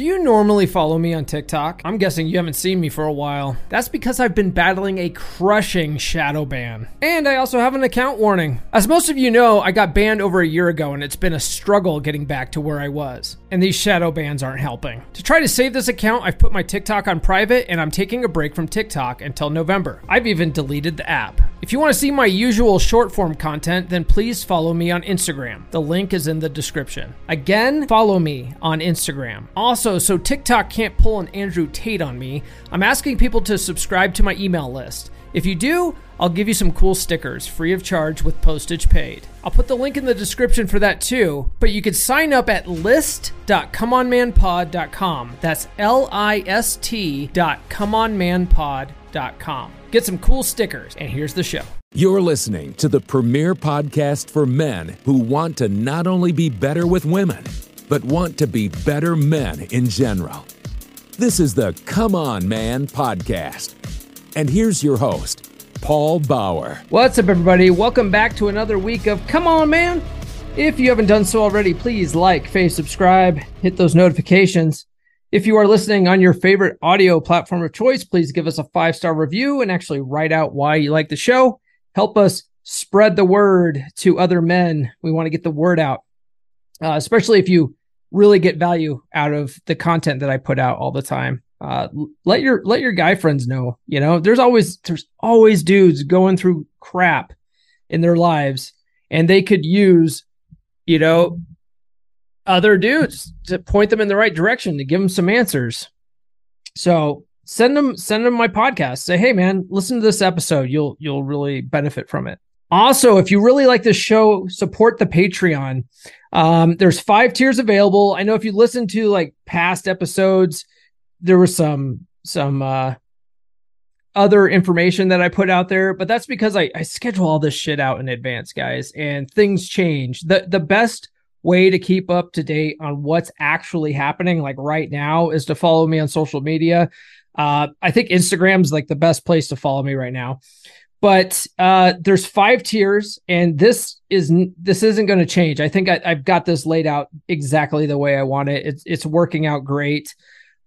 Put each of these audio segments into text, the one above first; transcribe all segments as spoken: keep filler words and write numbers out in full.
Do you normally follow me on TikTok? I'm guessing you haven't seen me for a while. That's because I've been battling a crushing shadow ban. And I also have an account warning. As most of you know, I got banned over a year ago and it's been a struggle getting back to where I was. And these shadow bans aren't helping. To try to save this account, I've put my TikTok on private and I'm taking a break from TikTok until November. I've even deleted the app. If you want to see my usual short form content, then please follow me on Instagram. The link is in the description. Again, follow me on Instagram. Also, so TikTok can't pull an Andrew Tate on me, I'm asking people to subscribe to my email list. If you do, I'll give you some cool stickers, free of charge with postage paid. I'll put the link in the description for that too, but you can sign up at list dot come on man pod dot com. That's L I S T dot come on man pod dot com. Get some cool stickers, and here's the show. You're listening to the premier podcast for men who want to not only be better with women, but want to be better men in general. This is the Come On Man podcast. And here's your host, Paul Bauer. What's up, everybody? Welcome back to another week of Come On Man. If you haven't done so already, please like, fave, subscribe, hit those notifications. If you are listening on your favorite audio platform of choice, please give us a five-star review and actually write out why you like the show. Help us spread the word to other men. We want to get the word out, uh, especially if you really get value out of the content that I put out all the time. Uh, let your, let your guy friends know, you know, there's always, there's always dudes going through crap in their lives and they could use, you know, other dudes to point them in the right direction, to give them some answers. So send them, send them my podcast, say, hey man, listen to this episode. You'll, you'll really benefit from it. Also, if you really like this show, support the Patreon. Um, there's five tiers available. I know if you listen to like past episodes, there was some some uh, other information that I put out there, but that's because I, I schedule all this shit out in advance, guys, and things change. The the best way to keep up to date on what's actually happening, like right now, is to follow me on social media. Uh, I think Instagram's like the best place to follow me right now. But uh, there's five tiers, and this is this isn't going to change. I think I, I've got this laid out exactly the way I want it. It's it's working out great.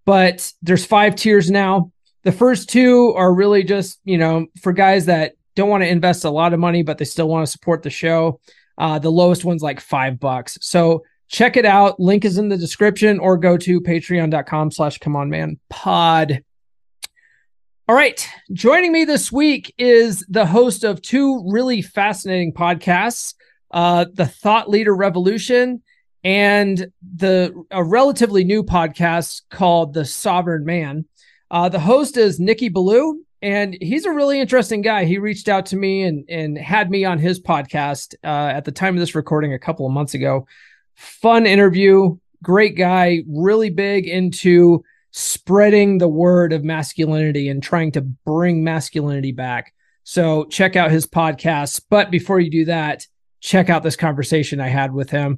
But there's five tiers now. The first two are really just, you know, for guys that don't want to invest a lot of money, but they still want to support the show. Uh, the lowest one's like five bucks. So check it out. Link is in the description or go to patreon.com slash come on man pod. All right. Joining me this week is the host of two really fascinating podcasts, uh, The Thought Leader Revolution, and the a relatively new podcast called The Sovereign Man. Uh, the host is Nikki Ballou, and he's a really interesting guy. He reached out to me and, and had me on his podcast uh, at the time of this recording a couple of months ago. Fun interview, great guy, really big into spreading the word of masculinity and trying to bring masculinity back. So check out his podcast. But before you do that, check out this conversation I had with him,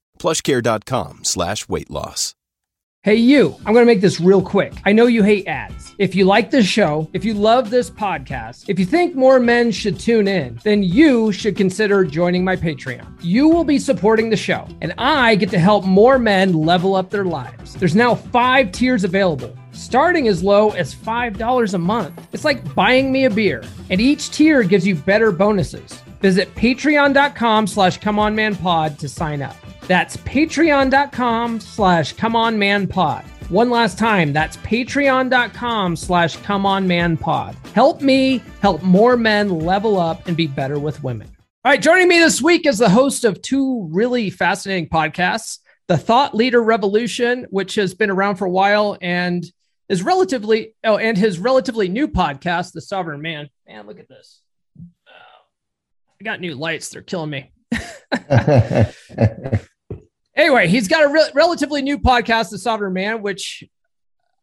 Plushcare.com slash weight loss. Hey, you, I'm going to make this real quick. I know you hate ads. If you like this show, if you love this podcast, if you think more men should tune in, then you should consider joining my Patreon. You will be supporting the show, and I get to help more men level up their lives. There's now five tiers available, starting as low as five dollars a month. It's like buying me a beer, and each tier gives you better bonuses. Visit patreon.com slash comeonmanpod to sign up. That's patreon.com slash comeonmanpod. One last time, that's patreon.com slash comeonmanpod. Help me help more men level up and be better with women. All right, joining me this week is the host of two really fascinating podcasts, The Thought Leader Revolution, which has been around for a while and is relatively, oh, and his relatively new podcast, The Sovereign Man. Man, look at this. I got new lights. They're killing me. Anyway, he's got a re- relatively new podcast, The Sovereign Man, which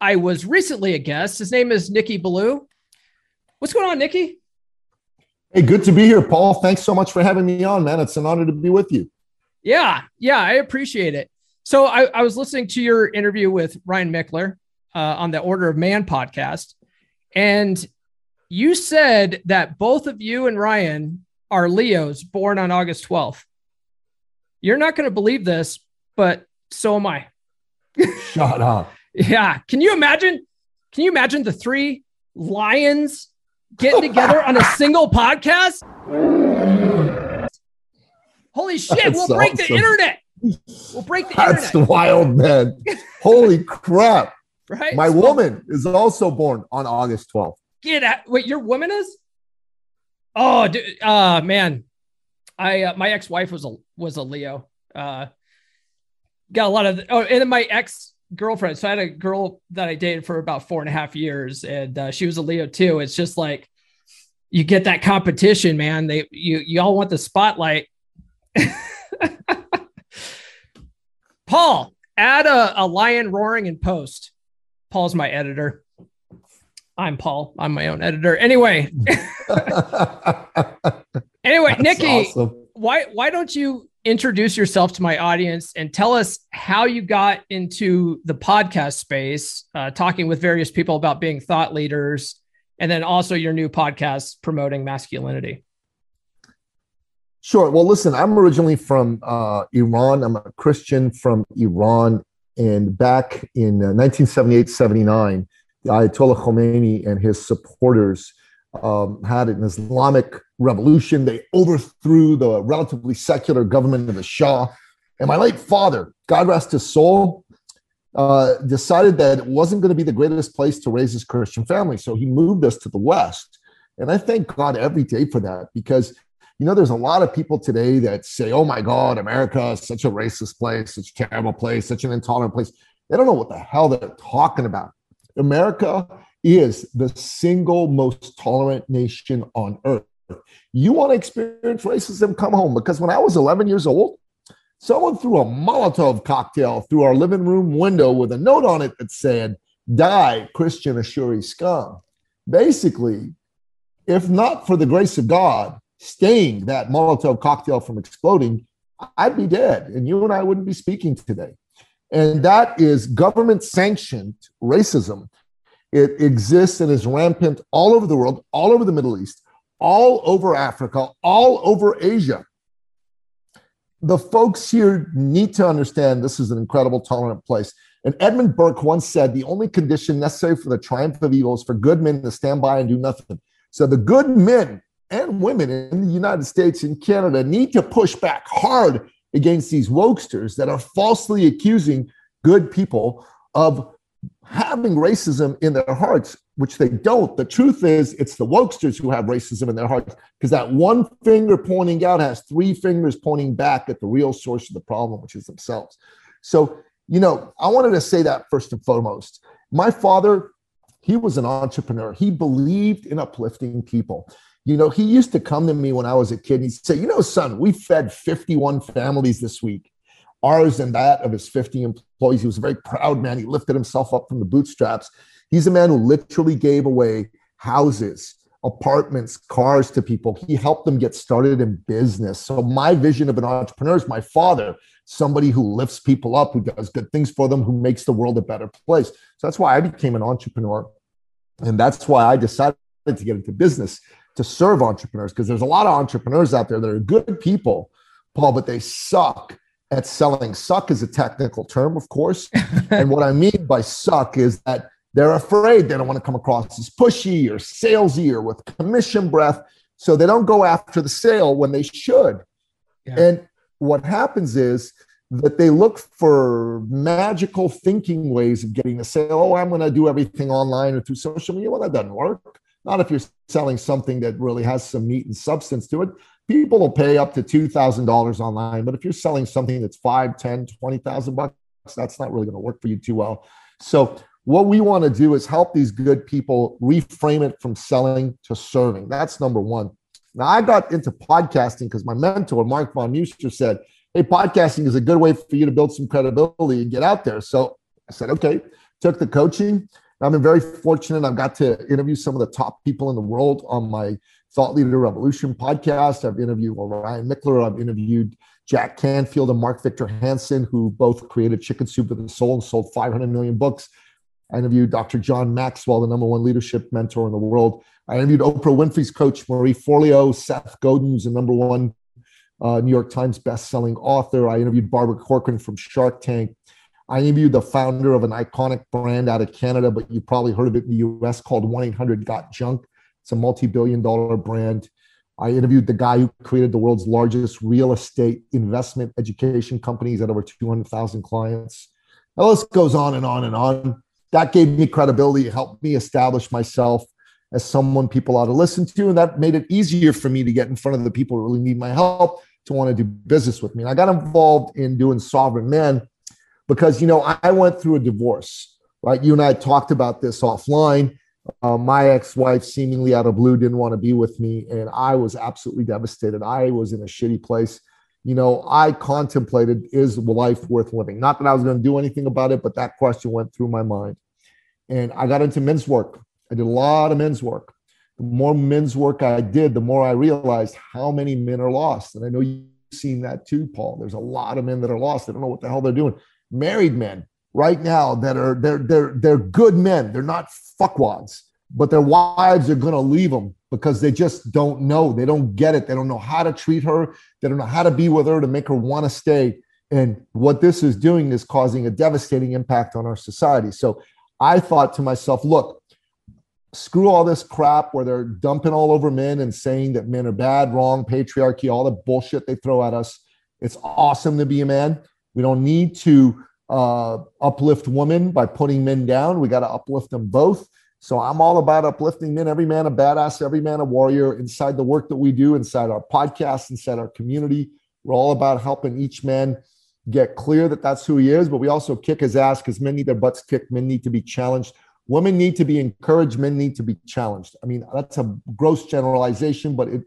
I was recently a guest. His name is Nikki Ballou. What's going on, Nikki? Hey, good to be here, Paul. Thanks so much for having me on, man. It's an honor to be with you. Yeah, yeah, I appreciate it. So I, I was listening to your interview with Ryan Michler uh, on the Order of Man podcast, and you said that both of you and Ryan are Leos born on August twelfth. You're not going to believe this, but so am I. Shut up. Yeah. Can you imagine? Can you imagine the three lions getting together on a single podcast? Holy shit. That's we'll awesome. break the internet. We'll break the That's internet. That's wild, man. Holy crap. Right. My so, woman is also born on August twelfth. Get out. Wait, your woman is? Oh, dude, uh, man. I, uh, my ex-wife was a, was a Leo, uh, got a lot of, oh, and then my ex-girlfriend. So I had a girl that I dated for about four and a half years and uh, she was a Leo too. It's just like, you get that competition, man. They, you, you all want the spotlight. Paul, add a, a lion roaring in post. Paul's my editor. I'm Paul. I'm my own editor. Anyway. Anyway, That's Nikki, awesome. why why don't you introduce yourself to my audience and tell us how you got into the podcast space, uh, talking with various people about being thought leaders, and then also your new podcast, Promoting Masculinity. Sure. Well, listen, I'm originally from uh, Iran. I'm a Christian from Iran. And back in uh, nineteen seventy-eight, seventy-nine, Ayatollah Khomeini and his supporters um, had an Islamic revolution. They overthrew the relatively secular government of the Shah. And my late father, God rest his soul, uh, decided that it wasn't going to be the greatest place to raise his Christian family. So he moved us to the West. And I thank God every day for that, because, you know, there's a lot of people today that say, oh my God, America is such a racist place, such a terrible place, such an intolerant place. They don't know what the hell they're talking about. America is the single most tolerant nation on earth. You want to experience racism? Come home. Because when I was eleven years old, someone threw a Molotov cocktail through our living room window with a note on it that said, "Die, Christian Ashuri scum." Basically, if not for the grace of God staying that Molotov cocktail from exploding, I'd be dead, and you and I wouldn't be speaking today. And that is government-sanctioned racism. It exists and is rampant all over the world, all over the Middle East, all over Africa, all over Asia. The folks here need to understand this is an incredible, tolerant place. And Edmund Burke once said, the only condition necessary for the triumph of evil is for good men to stand by and do nothing. So the good men and women in the United States and Canada need to push back hard against these wokesters that are falsely accusing good people of having racism in their hearts, which they don't. The truth is, it's the wokesters who have racism in their hearts, because that one finger pointing out has three fingers pointing back at the real source of the problem, which is themselves. So, you know, I wanted to say that first and foremost. My father, he was an entrepreneur. He believed in uplifting people. You know, he used to come to me when I was a kid and he'd say, you know, son, we fed fifty-one families this week, ours and that of his fifty employees. He was a very proud man. He lifted himself up from the bootstraps. He's a man who literally gave away houses, apartments, cars to people. He helped them get started in business. So my vision of an entrepreneur is my father, somebody who lifts people up, who does good things for them, who makes the world a better place. So that's why I became an entrepreneur. And that's why I decided to get into business, to serve entrepreneurs, because there's a lot of entrepreneurs out there that are good people, Paul, but they suck at selling. Suck is a technical term, of course. And what I mean by suck is that they're afraid. They don't want to come across as pushy or salesy or with commission breath. So they don't go after the sale when they should. Yeah. And what happens is that they look for magical thinking ways of getting the sale. Oh, I'm going to do everything online or through social media. Well, that doesn't work. Not if you're selling something that really has some meat and substance to it. People will pay up to two thousand dollars online, but if you're selling something that's five, ten, twenty thousand bucks, that's not really going to work for you too well. So what we want to do is help these good people reframe it from selling to serving. That's number one. Now, I got into podcasting because my mentor, Mark von Meuster, said, hey, podcasting is a good way for you to build some credibility and get out there. So I said, okay, took the coaching. I've been very fortunate. I've got to interview some of the top people in the world on my Thought Leader Revolution podcast. I've interviewed Orion Nickler. I've interviewed Jack Canfield and Mark Victor Hansen, who both created Chicken Soup for the Soul and sold five hundred million books. I interviewed Doctor John Maxwell, the number one leadership mentor in the world. I interviewed Oprah Winfrey's coach, Marie Forleo, Seth Godin, who's the number one uh, New York Times bestselling author. I interviewed Barbara Corcoran from Shark Tank. I interviewed the founder of an iconic brand out of Canada, but you probably heard of it in the U S called one eight hundred got junk. It's a multi-billion dollar brand. I interviewed the guy who created the world's largest real estate investment education companies at over two hundred thousand clients. The list goes on and on and on. That gave me credibility, helped me establish myself as someone people ought to listen to. And that made it easier for me to get in front of the people who really need my help to want to do business with me. And I got involved in doing Sovereign Man because, you know, I went through a divorce, right? You and I talked about this offline. Uh, my ex-wife, seemingly out of blue, didn't want to be with me. And I was absolutely devastated. I was in a shitty place. You know, I contemplated, is life worth living? Not that I was going to do anything about it, but that question went through my mind. And I got into men's work. I did a lot of men's work. The more men's work I did, the more I realized how many men are lost. And I know you've seen that too, Paul. There's a lot of men that are lost. They don't know what the hell they're doing. Married men right now that are, they're, they're, they're good men. They're not fuckwads, but their wives are going to leave them because they just don't know. They don't get it. They don't know how to treat her. They don't know how to be with her to make her want to stay. And what this is doing is causing a devastating impact on our society. So I thought to myself, look, screw all this crap where they're dumping all over men and saying that men are bad, wrong, patriarchy, all the bullshit they throw at us. It's awesome to be a man. We don't need to uh, uplift women by putting men down. We got to uplift them both. So I'm all about uplifting men, every man a badass, every man a warrior inside the work that we do, inside our podcast, inside our community. We're all about helping each man get clear that that's who he is, but we also kick his ass because men need their butts kicked. Men need to be challenged. Women need to be encouraged. Men need to be challenged. I mean, that's a gross generalization, but it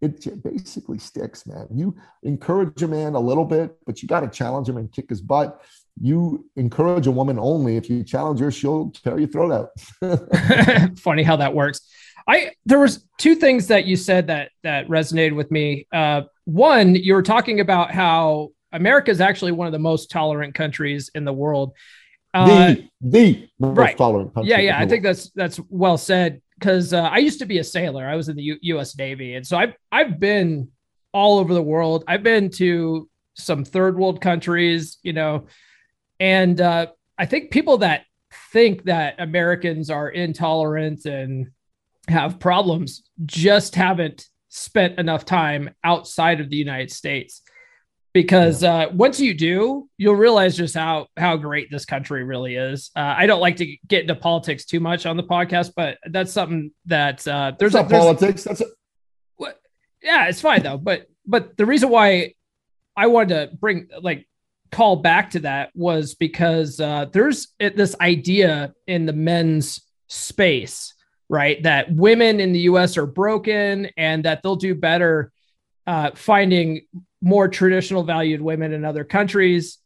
it basically sticks, man. You encourage a man a little bit, but you got to challenge him and kick his butt. You encourage a woman only. If you challenge her, she'll tear your throat out. Funny how that works. I there was two things that you said that that resonated with me. Uh, one, you were talking about how America is actually one of the most tolerant countries in the world. Uh, the the most right. tolerant country. Yeah, yeah. I think that's that's well said because uh, I used to be a sailor. I was in the U- U.S. Navy, and so I've I've been all over the world. I've been to some third world countries, you know. And uh, I think people that think that Americans are intolerant and have problems just haven't spent enough time outside of the United States, because uh, once you do, you'll realize just how how great this country really is. Uh, I don't like to get into politics too much on the podcast, but that's something that uh, there's not politics. That's a- what? Yeah, it's fine though. But but the reason why I wanted to bring like. call back to that was because uh, there's this idea in the men's space, right? That women in the U S are broken and that they'll do better uh, finding more traditional valued women in other countries.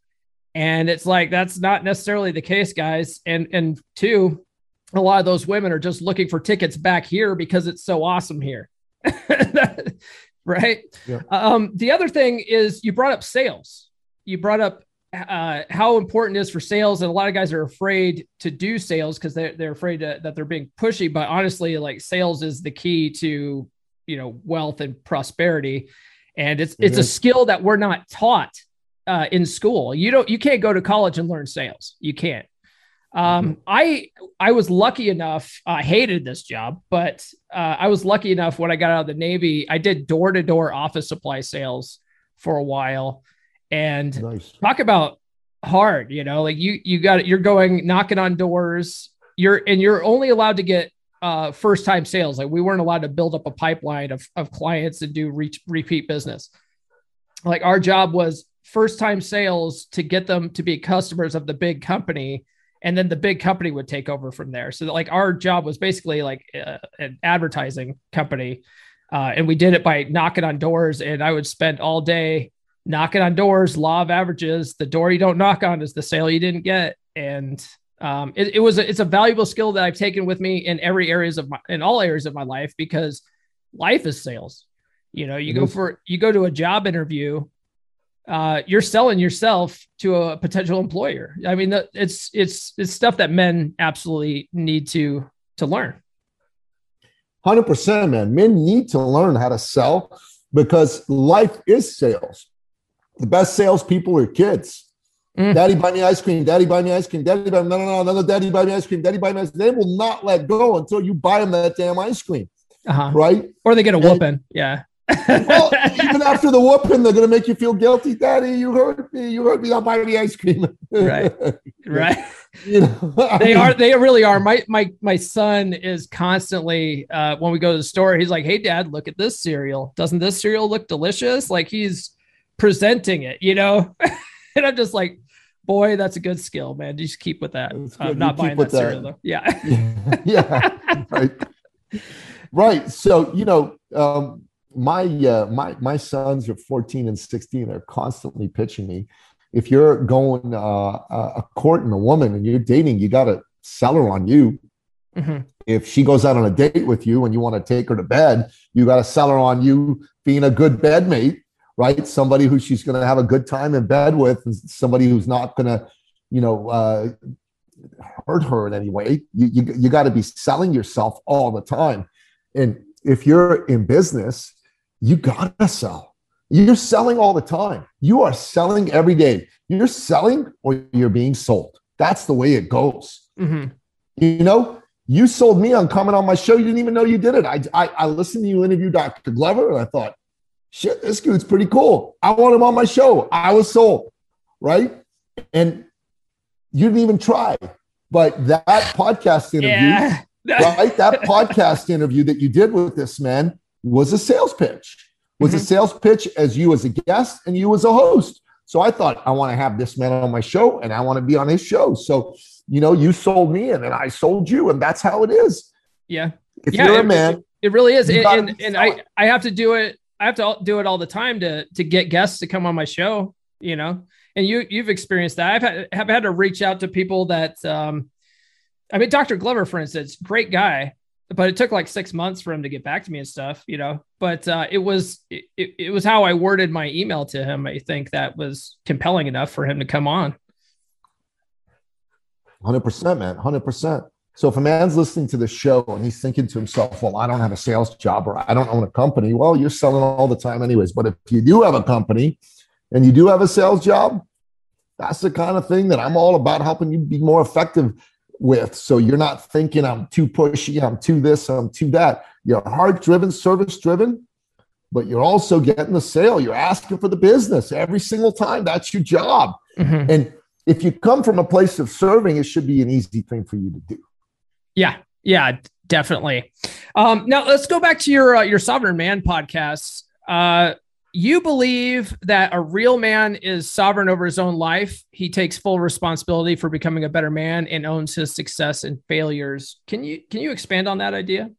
And it's like, that's not necessarily the case, guys. And, and two, a lot of those women are just looking for tickets back here because it's so awesome here. Right. Yeah. Um, the other thing is you brought up sales. You brought up uh, how important it is for sales. And a lot of guys are afraid to do sales because they're, they're afraid to, that they're being pushy. But honestly, like sales is the key to, you know, wealth and prosperity. And it's, mm-hmm. it's a skill that we're not taught uh, in school. You don't, you can't go to college and learn sales. You can't. Um, mm-hmm. I, I was lucky enough. I uh, hated this job, but uh, I was lucky enough when I got out of the Navy, I did door to door office supply sales for a while. And nice. Talk about hard, you know, like you, you got it. You're going knocking on doors. You're and you're only allowed to get uh, first time sales. Like we weren't allowed to build up a pipeline of, of clients and do re- repeat business. Like our job was first time sales to get them to be customers of the big company. And then the big company would take over from there. So that, like our job was basically like uh, an advertising company. Uh, and we did it by knocking on doors, and I would spend all day knocking on doors, law of averages. The door you don't knock on is the sale you didn't get. And um, it, it was a, it's a valuable skill that I've taken with me in every areas of my in all areas of my life, because life is sales. You know, you mm-hmm. go for you go to a job interview, uh, you're selling yourself to a potential employer. I mean, the, it's it's it's stuff that men absolutely need to to learn. one hundred percent, man. Men need to learn how to sell, because life is sales. The best salespeople are kids. Mm. Daddy, buy me ice cream. Daddy, buy me ice cream. Daddy, buy me, no, no, no, another daddy, buy me ice cream. Daddy, buy me ice cream. They will not let go until you buy them that damn ice cream, uh-huh. right? Or they get a whooping, and, yeah. well, even after the whooping, they're going to make you feel guilty. Daddy, you hurt me. You hurt me. Not buying me ice cream. right, right. You know, they mean, are. They really are. My my my son is constantly uh, when we go to the store, he's like, "Hey, Dad, look at this cereal. Doesn't this cereal look delicious?" Like he's presenting it, you know. And I'm just like, boy, that's a good skill, man. Just keep with that. I'm not buying that cereal, though. Yeah. yeah. yeah. Right. Right. So, you know, um, my, uh, my, my sons are fourteen and sixteen. They're constantly pitching me. If you're going uh, a court and a woman and you're dating, you got to sell her on you. Mm-hmm. If she goes out on a date with you and you want to take her to bed, you got to sell her on you being a good bedmate. Right. Somebody who she's going to have a good time in bed with, and somebody who's not going to, you know, uh, hurt her in any way. You, you, you got to be selling yourself all the time. And if you're in business, you got to sell. You're selling all the time. You are selling every day. You're selling or you're being sold. That's the way it goes. Mm-hmm. You know, you sold me on coming on my show. You didn't even know you did it. I, I, I listened to you interview Doctor Glover and I thought, shit, this dude's pretty cool. I want him on my show. I was sold, right? And you didn't even try. But that podcast interview, yeah. right? That podcast interview that you did with this man was a sales pitch, was mm-hmm. a sales pitch as you as a guest and you as a host. So I thought, I want to have this man on my show and I want to be on his show. So, you know, you sold me and then I sold you, and that's how it is. Yeah. If yeah, you're it, a man. It really is. And, and, and I, I have to do it. I have to do it all the time to, to get guests to come on my show, you know, and you, you've experienced that. I've had, have had to reach out to people that, um, I mean, Doctor Glover, for instance, great guy, but it took like six months for him to get back to me and stuff, you know, but, uh, it was, it, it was how I worded my email to him. I think that was compelling enough for him to come on. one hundred percent, man. one hundred percent. So if a man's listening to the show and he's thinking to himself, well, I don't have a sales job or I don't own a company. Well, you're selling all the time anyways. But if you do have a company and you do have a sales job, that's the kind of thing that I'm all about helping you be more effective with. So you're not thinking I'm too pushy, I'm too this, I'm too that. You're heart-driven, service-driven, but you're also getting the sale. You're asking for the business every single time. That's your job. Mm-hmm. And if you come from a place of serving, it should be an easy thing for you to do. Yeah. Yeah, definitely. Um, now let's go back to your, uh, your Sovereign Man podcast. Uh, you believe that a real man is sovereign over his own life. He takes full responsibility for becoming a better man and owns his success and failures. Can you, can you expand on that idea?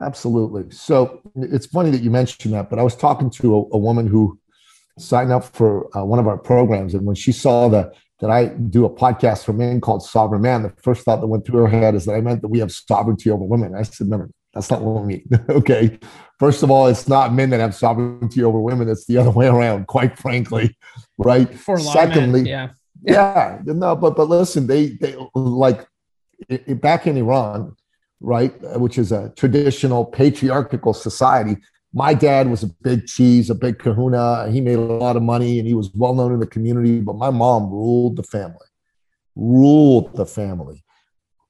Absolutely. So it's funny that you mentioned that, but I was talking to a, a woman who signed up for uh, one of our programs. And when she saw the, that I do a podcast for men called Sovereign Man, the first thought that went through her head is that I meant that we have sovereignty over women. I said, no, that's not what we mean. Okay. First of all, it's not men that have sovereignty over women. It's the other way around, quite frankly. Right. For a lot Secondly, of men, yeah. yeah. No, but, but listen, they, they like it, it, back in Iran, right, which is a traditional patriarchal society. My dad was a big cheese, a big kahuna. He made a lot of money and he was well known in the community, but my mom ruled the family, ruled the family.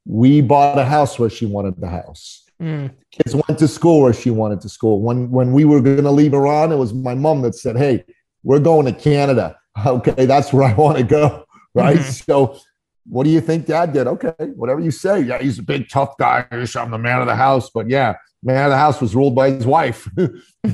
We bought a house where she wanted the house. Mm. Kids went to school where she wanted to school. When, when we were going to leave Iran, it was my mom that said, hey, we're going to Canada. Okay, that's where I want to go, right? Mm-hmm. So what do you think Dad did? Okay, whatever you say. Yeah, he's a big, tough guy. I'm the man of the house, but yeah. Man of the house was ruled by his wife,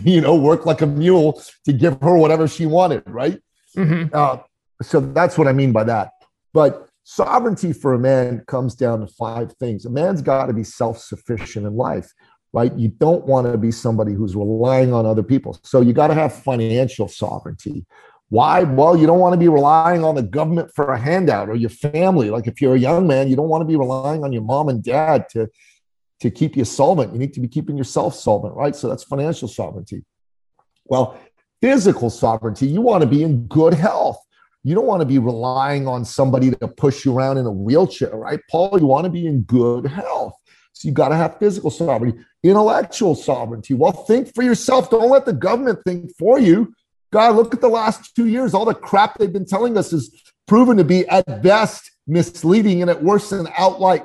you know, worked like a mule to give her whatever she wanted, right? Mm-hmm. Uh, so that's what I mean by that. But sovereignty for a man comes down to five things. A man's got to be self-sufficient in life, right? You don't want to be somebody who's relying on other people. So you got to have financial sovereignty. Why? Well, you don't want to be relying on the government for a handout or your family. Like if you're a young man, you don't want to be relying on your mom and dad to, to keep you solvent. You need to be keeping yourself solvent, right? So that's financial sovereignty. Well, physical sovereignty, you want to be in good health. You don't want to be relying on somebody to push you around in a wheelchair, right? Paul, you want to be in good health. So you got to have physical sovereignty. Intellectual sovereignty. Well, think for yourself. Don't let the government think for you. God, look at the last two years. All the crap they've been telling us is proven to be at best misleading and at worst an outright,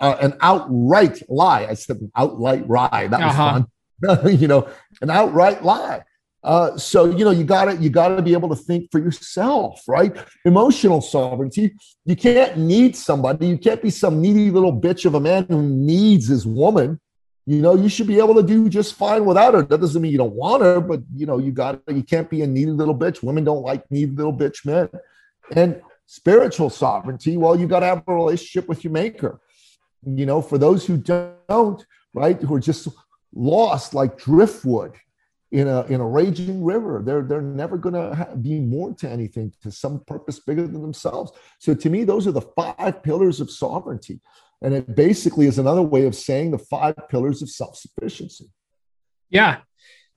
uh, an outright lie. I said an outright lie. That uh-huh. was fun. You know, an outright lie. Uh, so, you know, you gotta, you gotta be able to think for yourself, right? Emotional sovereignty. You can't need somebody. You can't be some needy little bitch of a man who needs his woman. You know, you should be able to do just fine without her. That doesn't mean you don't want her, but you know, you gotta, you can't be a needy little bitch. Women don't like needy little bitch men. And spiritual sovereignty. Well, you gotta have a relationship with your maker, you know, for those who don't, right. Who are just lost like driftwood in a in a raging river. They're they're never going to ha- be more to anything, to some purpose bigger than themselves. So to me, those are the five pillars of sovereignty. And it basically is another way of saying the five pillars of self-sufficiency. Yeah.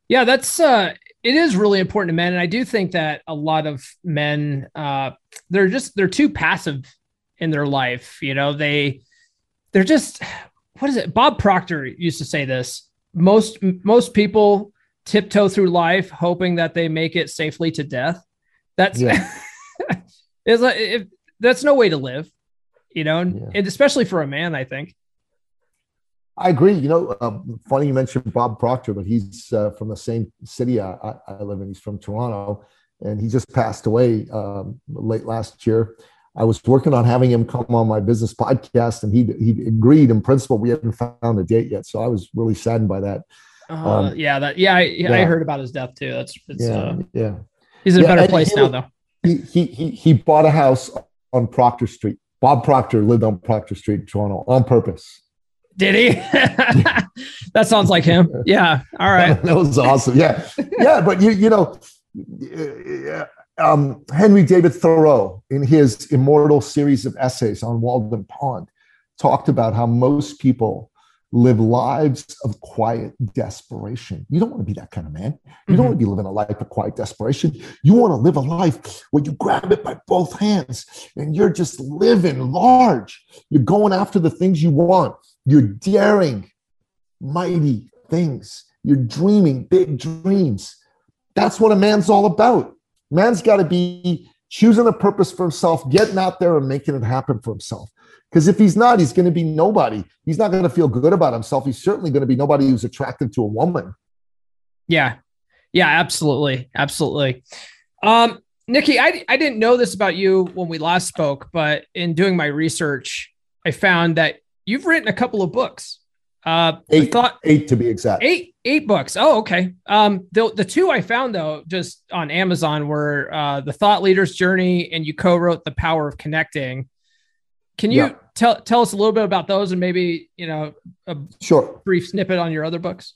Yeah, that's, uh, it is really important to men. And I do think that a lot of men, uh, they're just, they're too passive in their life. You know, they, they're just, what is it? Bob Proctor used to say this, most, most people tiptoe through life, hoping that they make it safely to death. That's, yeah. It's like, if, that's no way to live, you know, yeah. And especially for a man, I think. I agree. You know, um, funny you mentioned Bob Proctor, but he's uh, from the same city I, I, I live in. He's from Toronto, and he just passed away um, late last year. I was working on having him come on my business podcast, and he he agreed in principle. We haven't found a date yet, so I was really saddened by that. Uh, um, yeah, that yeah I, yeah, I heard about his death too. That's it's, yeah, uh, yeah. He's in yeah, a better place he, now, though. He he he he bought a house on Proctor Street. Bob Proctor lived on Proctor Street, Toronto, on purpose. Did he? That sounds like him. Yeah. All right. That was awesome. Yeah, yeah. But you you know, um, Henry David Thoreau, in his immortal series of essays on Walden Pond, talked about how most people live lives of quiet desperation. You don't want to be that kind of man. You mm-hmm. don't want to be living a life of quiet desperation. You want to live a life where you grab it by both hands and you're just living large. You're going after the things you want. You're daring mighty things. You're dreaming big dreams. That's what a man's all about. Man's got to be choosing a purpose for himself, getting out there and making it happen for himself. Because if he's not, he's going to be nobody. He's not going to feel good about himself. He's certainly going to be nobody who's attractive to a woman. Yeah. Yeah, absolutely. Absolutely. Um, Nikki, I, I didn't know this about you when we last spoke, but in doing my research, I found that you've written a couple of books. Uh, eight, thought, eight to be exact. Eight, eight books. Oh, okay. Um, the, the two I found, though, just on Amazon were uh, The Thought Leader's Journey, and you co-wrote The Power of Connecting. Can you yeah. tell tell us a little bit about those, and maybe, you know, a sure. brief snippet on your other books?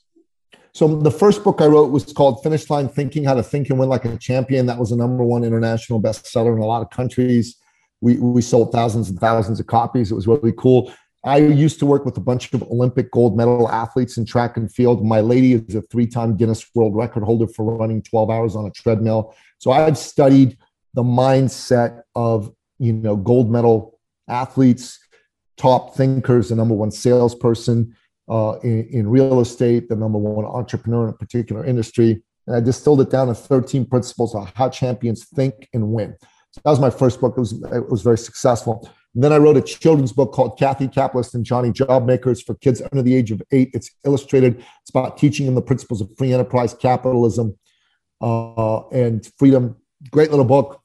So the first book I wrote was called Finish Line Thinking, How to Think and Win Like a Champion. That was a number one international bestseller in a lot of countries. We we sold thousands and thousands of copies. It was really cool. I used to work with a bunch of Olympic gold medal athletes in track and field. My lady is a three-time Guinness World Record holder for running twelve hours on a treadmill. So I've studied the mindset of, you know, gold medal athletes, top thinkers, the number one salesperson uh, in, in real estate, the number one entrepreneur in a particular industry. And I distilled it down to thirteen principles on how champions think and win. So that was my first book. It was, it was very successful. And then I wrote a children's book called Kathy Capitalist and Johnny Jobmakers for kids under the age of eight. It's illustrated. It's about teaching them the principles of free enterprise, capitalism, uh, and freedom. Great little book.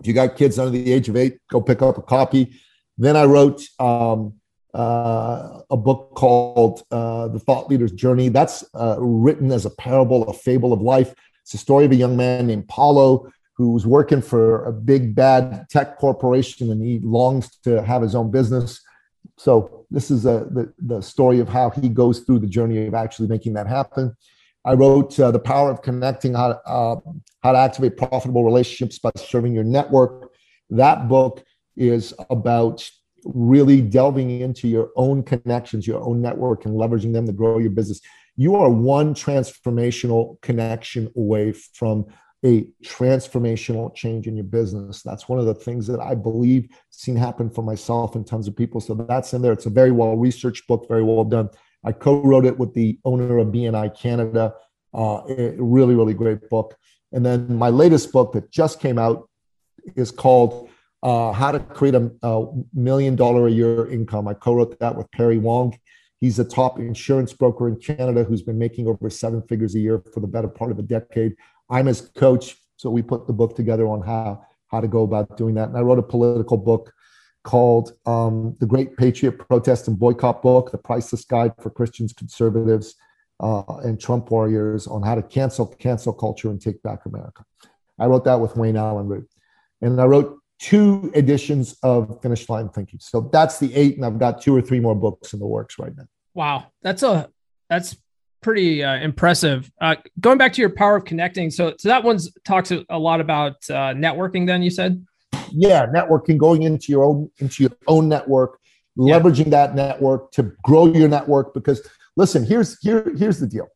If you got kids under the age of eight, go pick up a copy. Then I wrote um, uh, a book called uh, The Thought Leader's Journey. That's uh, written as a parable, a fable of life. It's the story of a young man named Paulo who was working for a big, bad tech corporation, and he longs to have his own business. So this is a, the, the story of how he goes through the journey of actually making that happen. I wrote uh, The Power of Connecting, how to, uh, how to Activate Profitable Relationships by Serving Your Network. That book is about really delving into your own connections, your own network, and leveraging them to grow your business. You are one transformational connection away from a transformational change in your business. That's one of the things that I believe seen happen for myself and tons of people. So that's in there. It's a very well-researched book, very well done. I co-wrote it with the owner of B N I Canada. Uh, a really, really great book. And then my latest book that just came out is called uh, How to Create a, a Million Dollar a Year Income. I co-wrote that with Perry Wong. He's a top insurance broker in Canada who's been making over seven figures a year for the better part of a decade. I'm his coach, so we put the book together on how, how to go about doing that. And I wrote a political book called um, The Great Patriot Protest and Boycott Book, The Priceless Guide for Christians, Conservatives, uh, and Trump Warriors on How to Cancel Cancel Culture and Take Back America. I wrote that with Wayne Allen Root. And I wrote two editions of Finish Line Thinking. So that's the eight, and I've got two or three more books in the works right now. Wow, that's a that's pretty uh, impressive. Uh, going back to your Power of Connecting, so, so that one's talks a lot about uh, networking then, you said? Yeah, networking, going into your own into your own network, leveraging yeah. that network to grow your network. Because listen, here's here here's the deal.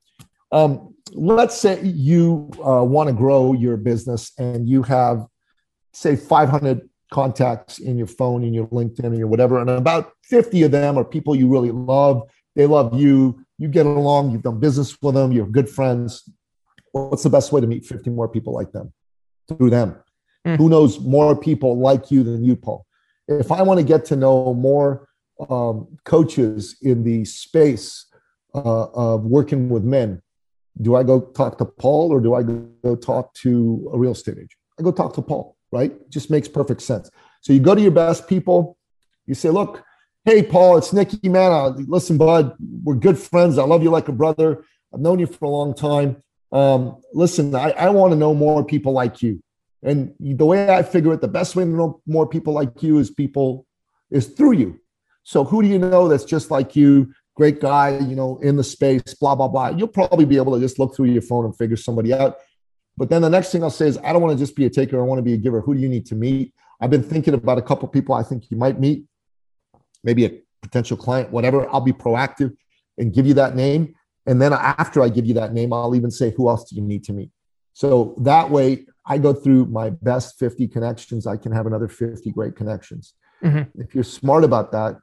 Um, let's say you uh, want to grow your business and you have, say, five hundred contacts in your phone, in your LinkedIn, and your whatever, and about fifty of them are people you really love. They love you. You get along. You've done business with them. You're good friends. What's the best way to meet fifty more people like them? Through them. Mm. Who knows more people like you than you, Paul? If I want to get to know more um, coaches in the space uh, of working with men, do I go talk to Paul or do I go talk to a real estate agent? I go talk to Paul, right? Just makes perfect sense. So you go to your best people. You say, look, hey, Paul, it's Nikki, man. I, listen, bud, we're good friends. I love you like a brother. I've known you for a long time. Um, listen, I, I want to know more people like you. And the way I figure it, the best way to know more people like you is people is through you. So who do you know that's just like you, great guy, you know, in the space, blah, blah, blah. You'll probably be able to just look through your phone and figure somebody out. But then the next thing I'll say is, I don't want to just be a taker. I want to be a giver. Who do you need to meet? I've been thinking about a couple people I think you might meet, maybe a potential client, whatever. I'll be proactive and give you that name. And then after I give you that name, I'll even say, who else do you need to meet? So that way, I go through my best fifty connections. I can have another fifty great connections. Mm-hmm. If you're smart about that,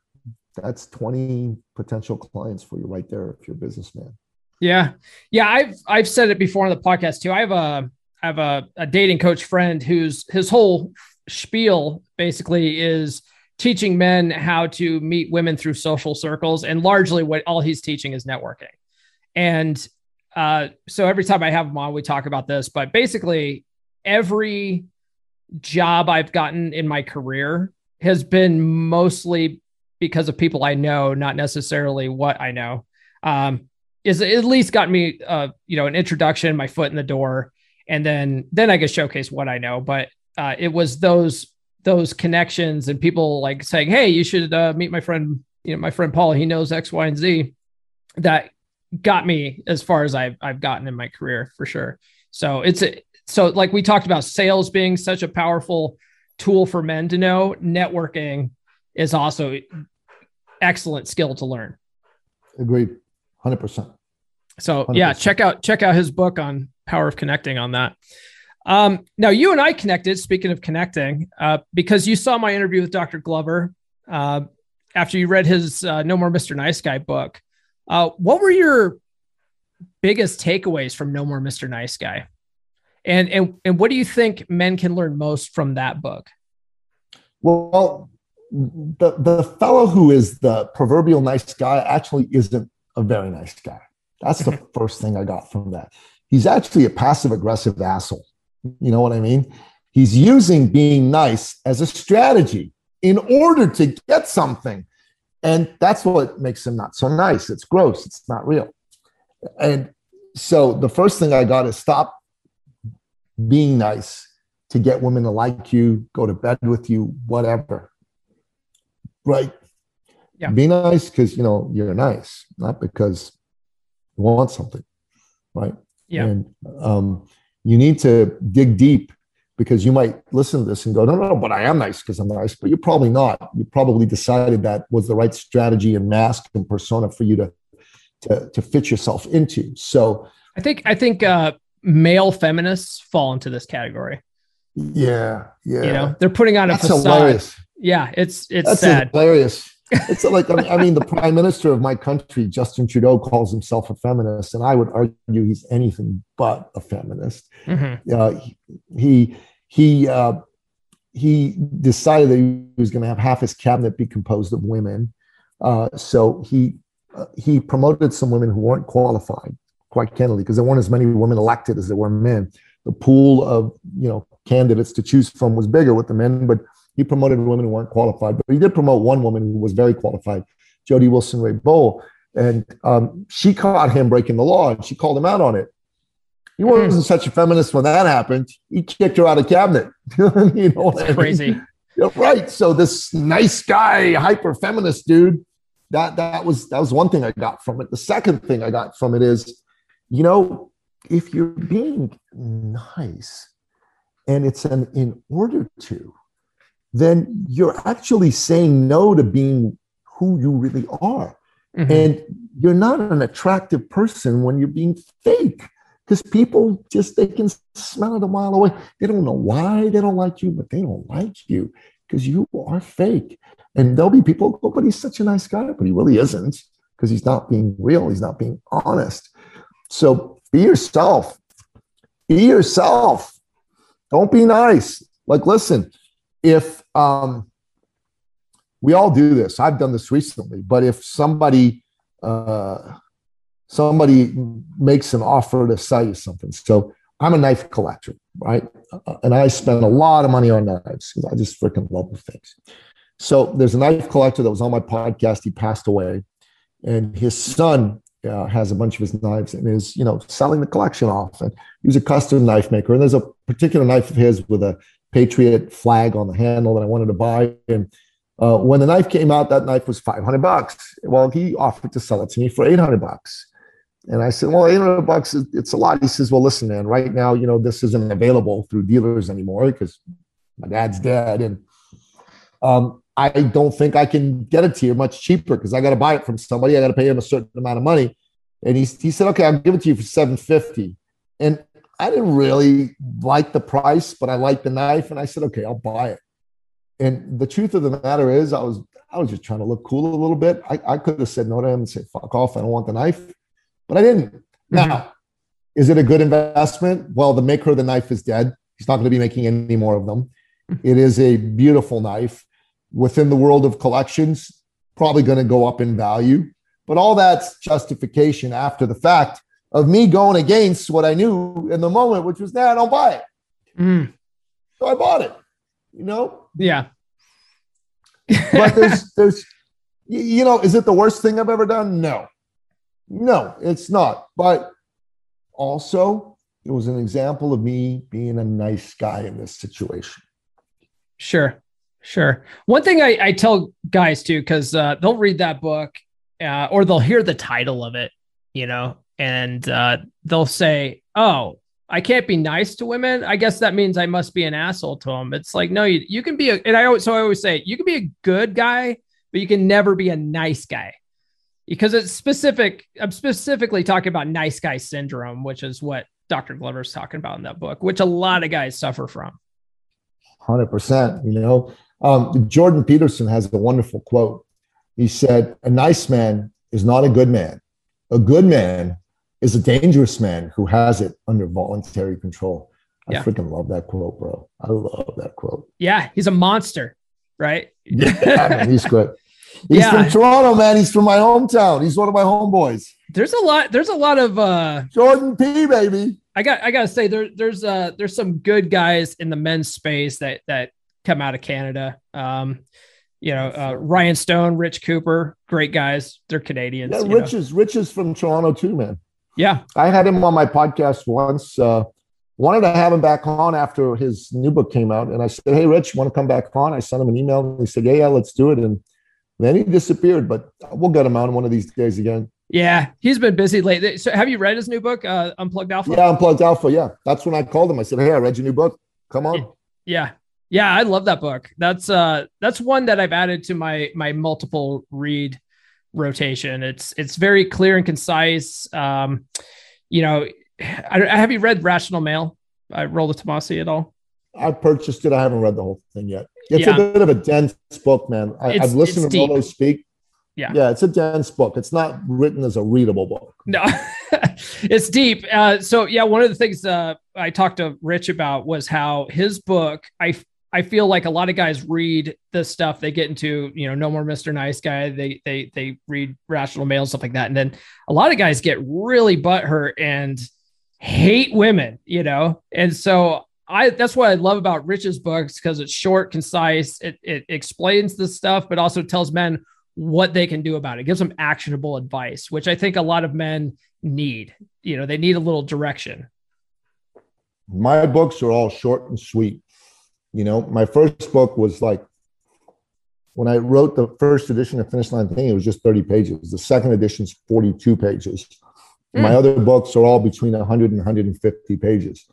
that's twenty potential clients for you right there if you're a businessman. Yeah. Yeah. I've, I've said it before on the podcast too. I have a, I have a, a dating coach friend who's his whole spiel basically is teaching men how to meet women through social circles. And largely what all he's teaching is networking. And uh, so every time I have him on, we talk about this, but basically, every job I've gotten in my career has been mostly because of people I know, not necessarily what I know. Um, is at least got me, uh, you know, an introduction, my foot in the door, and then then I could showcase what I know. But uh, it was those those connections and people like saying, "Hey, you should uh, meet my friend, you know, my friend Paul. He knows X, Y, and Z." That got me as far as I've I've gotten in my career for sure. So it's a So like we talked about sales being such a powerful tool for men to know, networking is also excellent skill to learn. Agreed. one hundred percent. So one hundred percent. Yeah, check out, check out his book on Power of Connecting on that. Um, now you and I connected, speaking of connecting, uh, because you saw my interview with Doctor Glover uh, after you read his uh, No More Mister Nice Guy book. Uh, what were your biggest takeaways from No More Mister Nice Guy? And, and and what do you think men can learn most from that book? Well, the, the fellow who is the proverbial nice guy actually isn't a very nice guy. That's the first thing I got from that. He's actually a passive-aggressive asshole. You know what I mean? He's using being nice as a strategy in order to get something. And that's what makes him not so nice. It's gross. It's not real. And so the first thing I got is stop being nice to get women to like you, go to bed with you, whatever. Right? Yeah. Be nice because, you know, you're nice, not because you want something. right? Yeah. And um, you need to dig deep, because you might listen to this and go, no, no, no, but I am nice because I'm nice. But you're probably not. You probably decided that was the right strategy and mask and persona for you to to, to fit yourself into. So I think I think uh, male feminists fall into this category. Yeah, yeah. You know, they're putting on a That's facade. Hilarious. Yeah, it's it's That's sad. Hilarious. It's like, I mean, the prime minister of my country, Justin Trudeau, calls himself a feminist, and I would argue he's anything but a feminist. Mm-hmm. Uh, he he uh, he decided that he was going to have half his cabinet be composed of women, uh, so he uh, he promoted some women who weren't qualified, quite candidly, because there weren't as many women elected as there were men. The pool of, you know, candidates to choose from was bigger with the men, but he promoted women who weren't qualified, but he did promote one woman who was very qualified, Jody Wilson-Raybould, and um, she caught him breaking the law, and she called him out on it. He wasn't such a feminist when that happened. He kicked her out of cabinet. You know, that's I crazy. Mean? Yeah, right. So this nice guy, hyper feminist dude, that that was that was one thing I got from it. The second thing I got from it is, you know, if you're being nice, and it's an in order to, then you're actually saying no to being who you really are. Mm-hmm. And you're not an attractive person when you're being fake, because people just, they can smell it a mile away. They don't know why they don't like you, but they don't like you because you are fake. And there'll be people, oh, but he's such a nice guy, but he really isn't, because he's not being real. He's not being honest. So be yourself, be yourself. Don't be nice. Like, listen, If um, we all do this, I've done this recently, but if somebody uh, somebody makes an offer to sell you something, so I'm a knife collector, right? Uh, and I spend a lot of money on knives because I just freaking love the things. So there's a knife collector that was on my podcast. He passed away, and his son uh, has a bunch of his knives and is, you know, selling the collection off. And he was a custom knife maker, and there's a particular knife of his with a Patriot flag on the handle that I wanted to buy. And uh, when the knife came out, that knife was five hundred bucks. Well, he offered to sell it to me for eight hundred bucks. And I said, well, eight hundred bucks, it's a lot. He says, well, listen, man, right now, you know, this isn't available through dealers anymore because my dad's dead. And um, I don't think I can get it to you much cheaper because I got to buy it from somebody. I got to pay him a certain amount of money. And he, he said, okay, I'll give it to you for seven fifty. And I didn't really like the price, but I liked the knife, and I said, okay, I'll buy it. And the truth of the matter is, I was I was just trying to look cool a little bit. I, I could have said no to him and said, fuck off, I don't want the knife, but I didn't. Mm-hmm. Now, is it a good investment? Well, the maker of the knife is dead. He's not going to be making any more of them. It is a beautiful knife. Within the world of collections, probably going to go up in value, but all that's justification after the fact of me going against what I knew in the moment, which was, nah, I don't buy it. Mm. So I bought it, you know? Yeah. But there's, there's, you know, is it the worst thing I've ever done? No, no, it's not. But also it was an example of me being a nice guy in this situation. Sure, sure. One thing I, I tell guys too, because uh, they'll read that book uh, or they'll hear the title of it, you know, and uh, they'll say, oh, I can't be nice to women. I guess that means I must be an asshole to them. It's like, no, you, you can be a, and I always, so I always say, you can be a good guy, but you can never be a nice guy, because it's specific. I'm specifically talking about nice guy syndrome, which is what Doctor Glover's talking about in that book, which a lot of guys suffer from. one hundred percent. You know, um, Jordan Peterson has a wonderful quote. He said, a nice man is not a good man. A good man is a dangerous man who has it under voluntary control. I yeah. freaking love that quote, bro. I love that quote. Yeah, he's a monster, right? Yeah, man, he's good. He's yeah. from Toronto, man. He's from my hometown. He's one of my homeboys. There's a lot. There's a lot of uh, Jordan P, baby. I got. I gotta say, there, there's uh, there's some good guys in the men's space that that come out of Canada. Um, You know, uh, Ryan Stone, Rich Cooper, great guys. They're Canadians. Yeah, Rich you know. is Rich is from Toronto too, man. Yeah, I had him on my podcast once. Uh, wanted to have him back on after his new book came out, and I said, "Hey, Rich, want to come back on?" I sent him an email, and he said, "Yeah, yeah, let's do it." And then he disappeared, but we'll get him on one of these days again. Yeah, he's been busy lately. So have you read his new book, uh, Unplugged Alpha? Yeah, Unplugged Alpha, yeah. That's when I called him. I said, hey, I read your new book. Come on. Yeah. Yeah, I love that book. That's uh, that's one that I've added to my my multiple read rotation. It's it's very clear and concise. Um, you know, I, I, have you read Rational Male by Rolla Tomasi at all? I purchased it. I haven't read the whole thing yet. It's yeah. a bit of a dense book, man. I, I've listened to Rollo speak. Yeah. Yeah. It's a dense book. It's not written as a readable book. No, it's deep. Uh, so yeah, one of the things uh, I talked to Rich about was how his book, I, I feel like a lot of guys read this stuff. They get into, you know, No More Mister Nice Guy. They, they, they read Rational Male and stuff like that. And then a lot of guys get really butthurt and hate women, you know? And so I, that's what I love about Rich's books, because it's short, concise. It, it explains this stuff, but also tells men what they can do about it. It gives them actionable advice, which I think a lot of men need. You know, they need a little direction. My books are all short and sweet. You know, my first book was like, when I wrote the first edition of Finish Line Thing, it was just thirty pages. The second edition's forty-two pages. Mm. My other books are all between one hundred and one hundred fifty pages.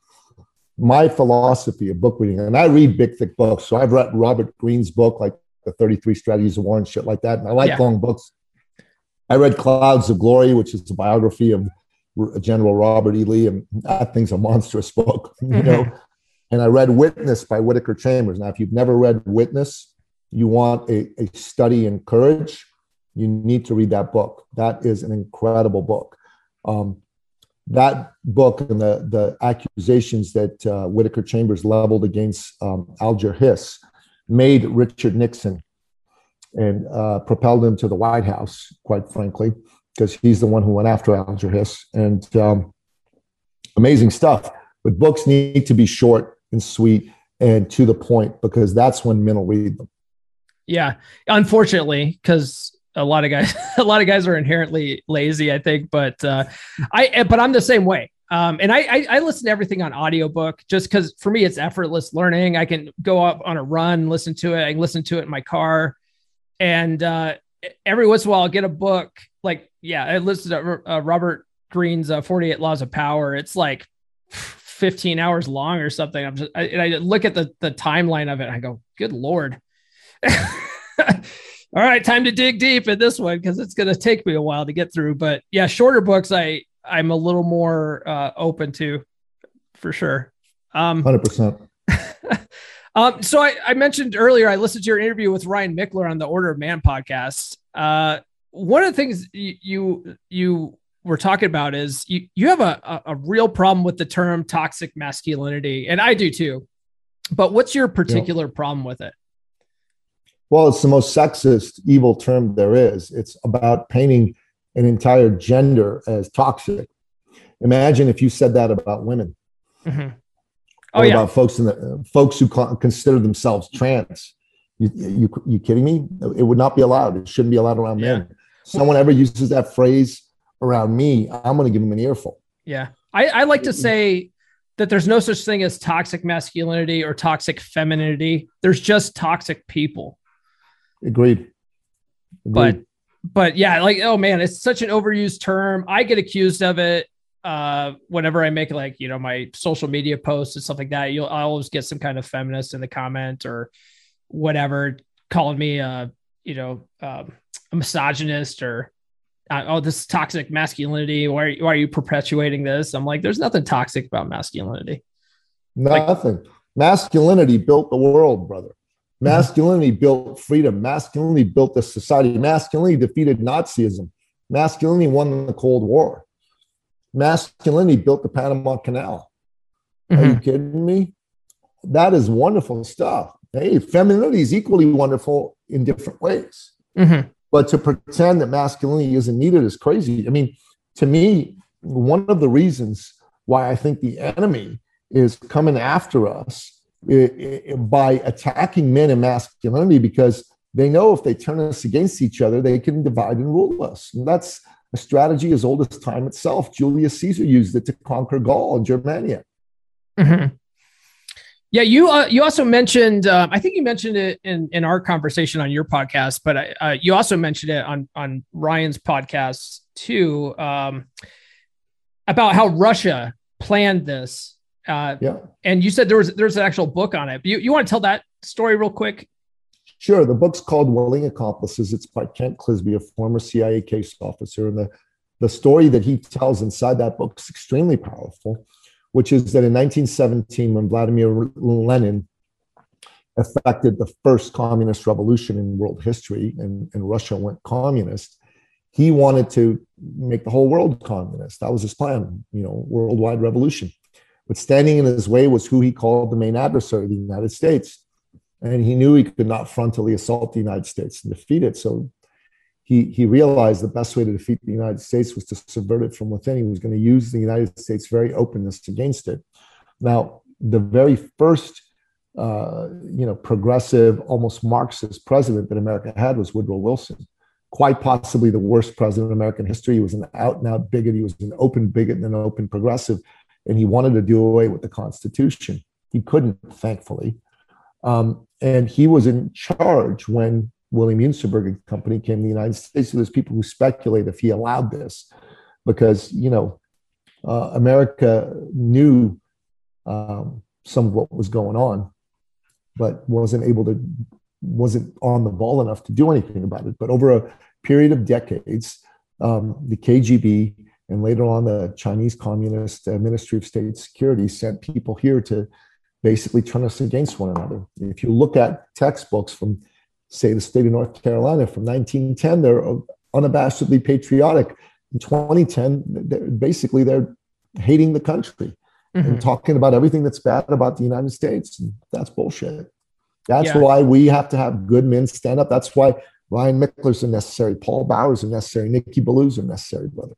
My philosophy of book reading, and I read big, thick books. So I've read Robert Greene's book, like the thirty-three strategies of war and shit like that. And I like yeah. long books. I read Clouds of Glory, which is the biography of General Robert E. Lee. And that thing's a monstrous book, you mm-hmm. know? And I read Witness by Whittaker Chambers. Now, if you've never read Witness, you want a, a study in courage, you need to read that book. That is an incredible book. Um, That book and the, the accusations that uh, Whittaker Chambers leveled against um, Alger Hiss made Richard Nixon and uh, propelled him to the White House, quite frankly, because he's the one who went after Alger Hiss. And um, amazing stuff. But books need to be short and sweet and to the point, because that's when men will read them. Yeah, unfortunately, because a lot of guys, a lot of guys are inherently lazy, I think, but, uh, I, but I'm the same way. Um, and I, I, I listen to everything on audiobook, just cause for me, it's effortless learning. I can go up on a run, listen to it. I can listen to it in my car. And, uh, every once in a while I'll get a book. Like, yeah, I listened to uh, Robert Greene's uh, forty-eight laws of power. It's like fifteen hours long or something. I'm just, I, and I look at the, the timeline of it. And I go, good Lord. All right, time to dig deep in this one, because it's going to take me a while to get through. But yeah, shorter books, I, I'm a little more uh, open to, for sure. Um, one hundred percent. um, so I, I mentioned earlier, I listened to your interview with Ryan Michler on the Order of Man podcast. Uh, one of the things you you, you were talking about is you, you have a, a real problem with the term toxic masculinity, and I do too. But what's your particular yeah. problem with it? Well, it's the most sexist, evil term there is. It's about painting an entire gender as toxic. Imagine if you said that about women, mm-hmm. oh, or yeah. about folks in the folks who consider themselves trans. You, you, you kidding me? It would not be allowed. It shouldn't be allowed around yeah. men. Someone ever uses that phrase around me, I'm going to give them an earful. Yeah, I, I like to say that there's no such thing as toxic masculinity or toxic femininity. There's just toxic people. Agreed. Agreed. But, but yeah, like, oh man, it's such an overused term. I get accused of it. Uh, whenever I make like, you know, my social media posts and stuff like that, you'll I always get some kind of feminist in the comment or whatever, calling me a, you know, um, a misogynist or, uh, oh, this is toxic masculinity. Why are, you, why are you perpetuating this? I'm like, there's nothing toxic about masculinity. Nothing. Like, masculinity built the world, brother. Masculinity built freedom. Masculinity built the society. Masculinity defeated Nazism. Masculinity won the Cold War. Masculinity built the Panama Canal. Mm-hmm. Are you kidding me? That is wonderful stuff. Hey, femininity is equally wonderful in different ways. Mm-hmm. But to pretend that masculinity isn't needed is crazy. I mean, to me, one of the reasons why I think the enemy is coming after us It, it, by attacking men and masculinity, because they know if they turn us against each other, they can divide and rule us. And that's a strategy as old as time itself. Julius Caesar used it to conquer Gaul and Germania. Mm-hmm. Yeah, you uh, you also mentioned, uh, I think you mentioned it in, in our conversation on your podcast, but uh, you also mentioned it on, on Ryan's podcast too, um, about how Russia planned this. Uh, yeah. And you said there was there's an actual book on it. You, you want to tell that story real quick? Sure. The book's called Willing Accomplices. It's by Kent Clisby, a former C I A case officer. And the, the story that he tells inside that book is extremely powerful, which is that in nineteen seventeen, when Vladimir Lenin effected the first communist revolution in world history, and, and Russia went communist, he wanted to make the whole world communist. That was his plan, you know, worldwide revolution. But standing in his way was who he called the main adversary, the United States. And he knew he could not frontally assault the United States and defeat it. So he, he realized the best way to defeat the United States was to subvert it from within. He was going to use the United States' very openness against it. Now, the very first uh, you know, progressive, almost Marxist president that America had was Woodrow Wilson. Quite possibly the worst president in American history. He was an out-and-out bigot. He was an open bigot and an open progressive. And he wanted to do away with the Constitution. He couldn't, thankfully. Um, and he was in charge when William Yunzenberg and company came to the United States. So there's people who speculate if he allowed this, because, you know, uh, America knew um, some of what was going on, but wasn't able to, wasn't on the ball enough to do anything about it. But over a period of decades, um, the K G B and later on the Chinese Communist uh, Ministry of State Security sent people here to basically turn us against one another. If you look at textbooks from, say, the state of North Carolina from nineteen ten, they're unabashedly patriotic. In twenty ten, they're basically they're hating the country mm-hmm. and talking about everything that's bad about the United States. That's bullshit. That's yeah. why we have to have good men stand up. That's why Ryan Michler's are necessary. Paul Bauer's are necessary. Nikki Ballou's are necessary, brother.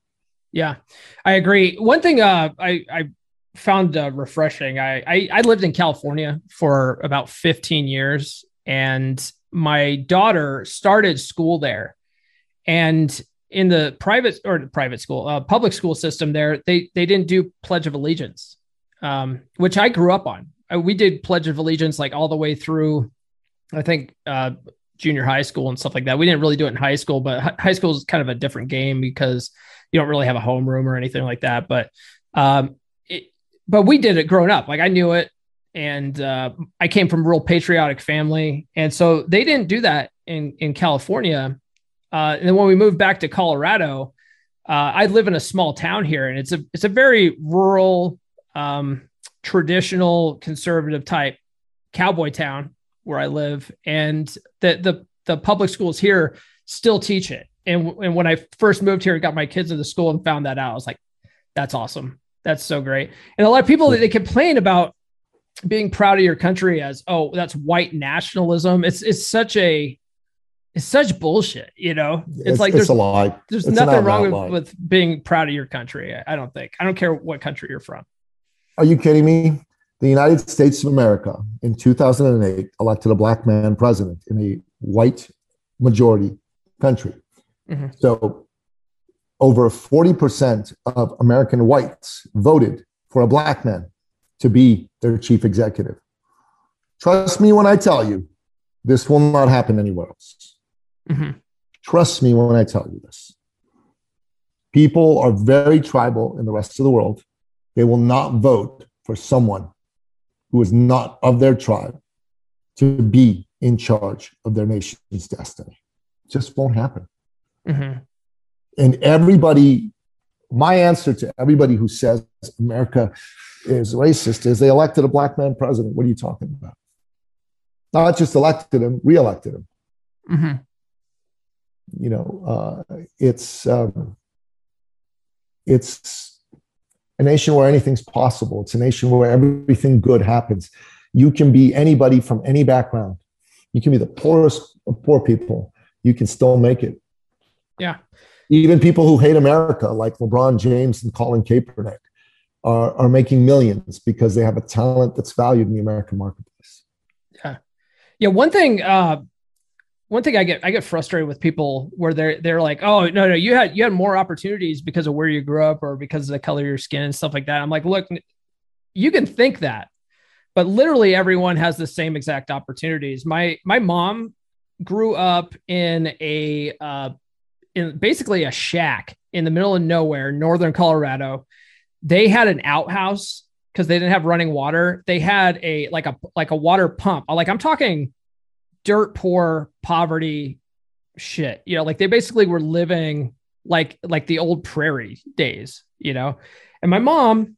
Yeah, I agree. One thing uh, I, I found uh, refreshing, I, I, I lived in California for about fifteen years, and my daughter started school there. And in the private or the private school, uh, public school system there, they, they didn't do Pledge of Allegiance, um, which I grew up on. We did Pledge of Allegiance like all the way through, I think, uh, junior high school and stuff like that. We didn't really do it in high school, but high school is kind of a different game because you don't really have a homeroom or anything like that. But um, it, but we did it growing up. Like I knew it. And uh, I came from a real patriotic family. And so they didn't do that in, in California. Uh, and then when we moved back to Colorado, uh, I live in a small town here, and it's a it's a very rural um traditional conservative type cowboy town where I live, and the, the, the public schools here still teach it. And, w- and when I first moved here and got my kids into school and found that out, I was like, that's awesome. That's so great. And a lot of people, they complain about being proud of your country as, oh, that's white nationalism. It's, it's such a, it's such bullshit. You know, it's, it's like, there's it's a lie. There's it's nothing wrong with, with being proud of your country. I, I don't think, I don't care what country you're from. Are you kidding me? The United States of America in two thousand eight elected a black man president in a white majority country. Mm-hmm. So over forty percent of American whites voted for a black man to be their chief executive. Trust me when I tell you, this will not happen anywhere else. Mm-hmm. Trust me when I tell you this. People are very tribal in the rest of the world. They will not vote for someone who is not of their tribe to be in charge of their nation's destiny. It just won't happen. Mm-hmm. And everybody, my answer to everybody who says America is racist is they elected a black man president. What are you talking about? Not just elected him, reelected him. Mm-hmm. You know, uh, it's um, it's. a nation where anything's possible. It's a nation where everything good happens. You can be anybody from any background. You can be the poorest of poor people. You can still make it. Yeah. Even people who hate America, like LeBron James and Colin Kaepernick, are, are making millions because they have a talent that's valued in the American marketplace. Yeah. Yeah. One thing, uh, one thing I get, I get frustrated with people where they're, they're like, oh no, no, you had, you had more opportunities because of where you grew up or because of the color of your skin and stuff like that. I'm like, look, you can think that, but literally everyone has the same exact opportunities. My, my mom grew up in a, uh, in basically a shack in the middle of nowhere, northern Colorado. They had an outhouse because they didn't have running water. They had a like a like a water pump. Like, I'm talking dirt poor poverty shit. You know, like they basically were living like like the old prairie days, you know. And my mom,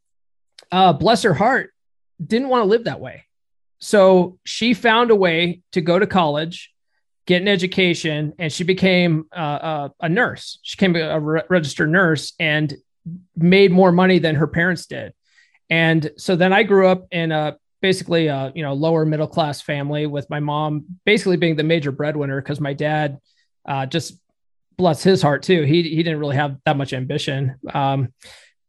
uh, bless her heart, didn't want to live that way. So she found a way to go to college, get an education, and she became uh, a, a nurse. She became a re- registered nurse and made more money than her parents did. And so then I grew up in a basically a you know lower middle class family with my mom basically being the major breadwinner because my dad uh, just bless his heart too. He he didn't really have that much ambition, um,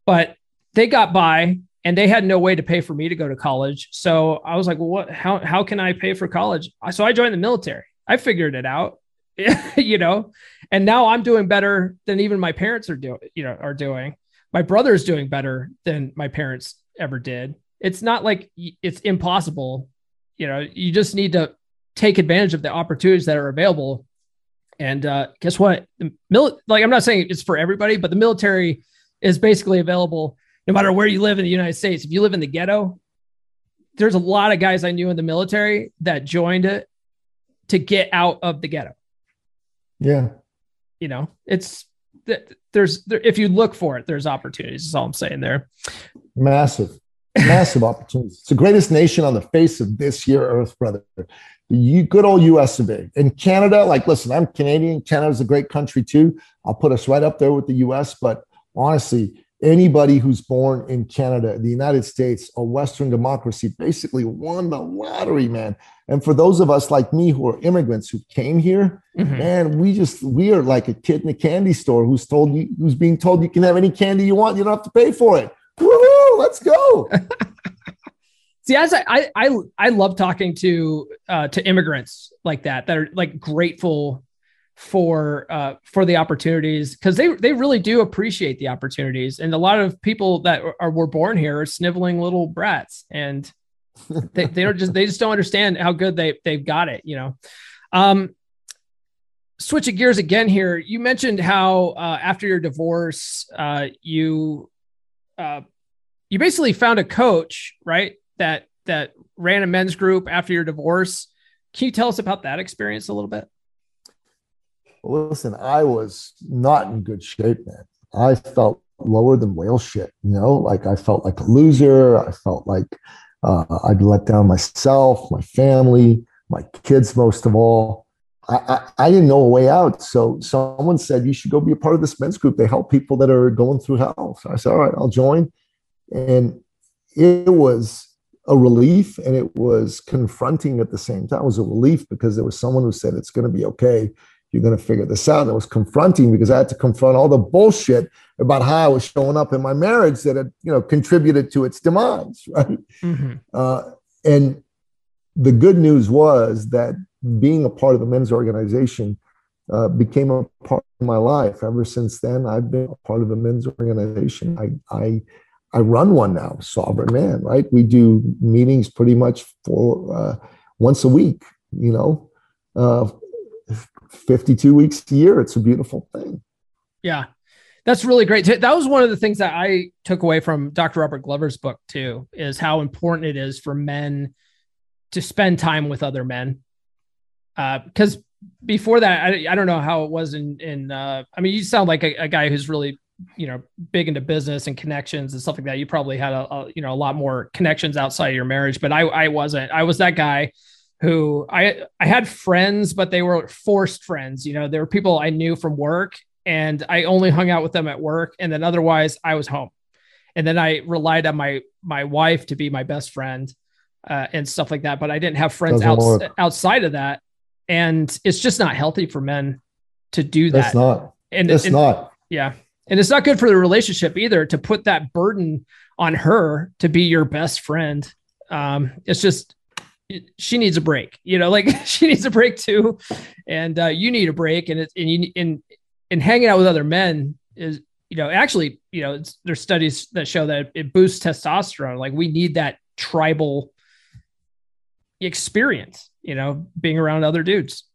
but they got by. And they had no way to pay for me to go to college. So I was like, well, what, how, how can I pay for college? So I joined the military. I figured it out, you know, and now I'm doing better than even my parents are doing, you know, are doing. My brother's doing better than my parents ever did. It's not like it's impossible. You know, you just need to take advantage of the opportunities that are available. And uh, guess what? The mil- like, I'm not saying it's for everybody, but the military is basically available no matter where you live in the United States. If you live in the ghetto, there's a lot of guys I knew in the military that joined it to get out of the ghetto. Yeah. You know, it's there's, there, if you look for it, there's opportunities is all I'm saying there. Massive, massive opportunities. It's the greatest nation on the face of this here earth, brother. You good old U S of A. And Canada, like, listen, I'm Canadian. Canada's a great country too. I'll put us right up there with the U S, but honestly, anybody who's born in Canada, the United States, a Western democracy, basically won the lottery, man. And for those of us like me who are immigrants who came here, mm-hmm. man, we just, we are like a kid in a candy store who's told you, who's being told you can have any candy you want. You don't have to pay for it. Woo-hoo, let's go. See, as I, I, I love talking to, uh, to immigrants like that, that are like grateful for uh for the opportunities, because they they really do appreciate the opportunities. And a lot of people that are were born here are sniveling little brats, and they they don't just they just don't understand how good they they've got it, you know. Um switching gears again here, you mentioned how uh after your divorce uh you uh you basically found a coach, right, that that ran a men's group after your divorce. Can you tell us about that experience a little bit? Listen, I was not in good shape, man. I felt lower than whale shit, you know, like I felt like a loser. I felt like uh, I'd let down myself, my family, my kids, most of all. I, I, I didn't know a way out. So someone said, you should go be a part of this men's group. They help people that are going through hell. So I said, all right, I'll join. And it was a relief, and it was confronting at the same time. It was a relief because there was someone who said, it's going to be okay. You're going to figure this out. And it was confronting because I had to confront all the bullshit about how I was showing up in my marriage that had, you know, contributed to its demise. Right. Mm-hmm. Uh, and the good news was that being a part of the men's organization uh, became a part of my life. Ever since then, I've been a part of the men's organization. I, I, I run one now, Sovereign Man, right? We do meetings pretty much for uh, once a week, you know, uh, fifty-two weeks a year. It's a beautiful thing. Yeah. That's really great. That was one of the things that I took away from Doctor Robert Glover's book too, is how important it is for men to spend time with other men. Uh, because before that, I, I don't know how it was in, in, uh, I mean, you sound like a, a guy who's really, you know, big into business and connections and stuff like that. You probably had a, a you know, a lot more connections outside of your marriage, but I, I wasn't, I was that guy who I, I had friends, but they were forced friends. You know, there were people I knew from work and I only hung out with them at work. And then otherwise I was home. And then I relied on my, my wife to be my best friend uh, and stuff like that. But I didn't have friends outs- outside of that. And it's just not healthy for men to do that. It's not. And it's not. Yeah. And it's not good for the relationship either to put that burden on her to be your best friend. Um, it's just, she needs a break, you know, like she needs a break too. And uh, you need a break. And it's, and you, and, and hanging out with other men is, you know, actually, you know, it's, there's studies that show that it boosts testosterone. Like we need that tribal experience, you know, being around other dudes.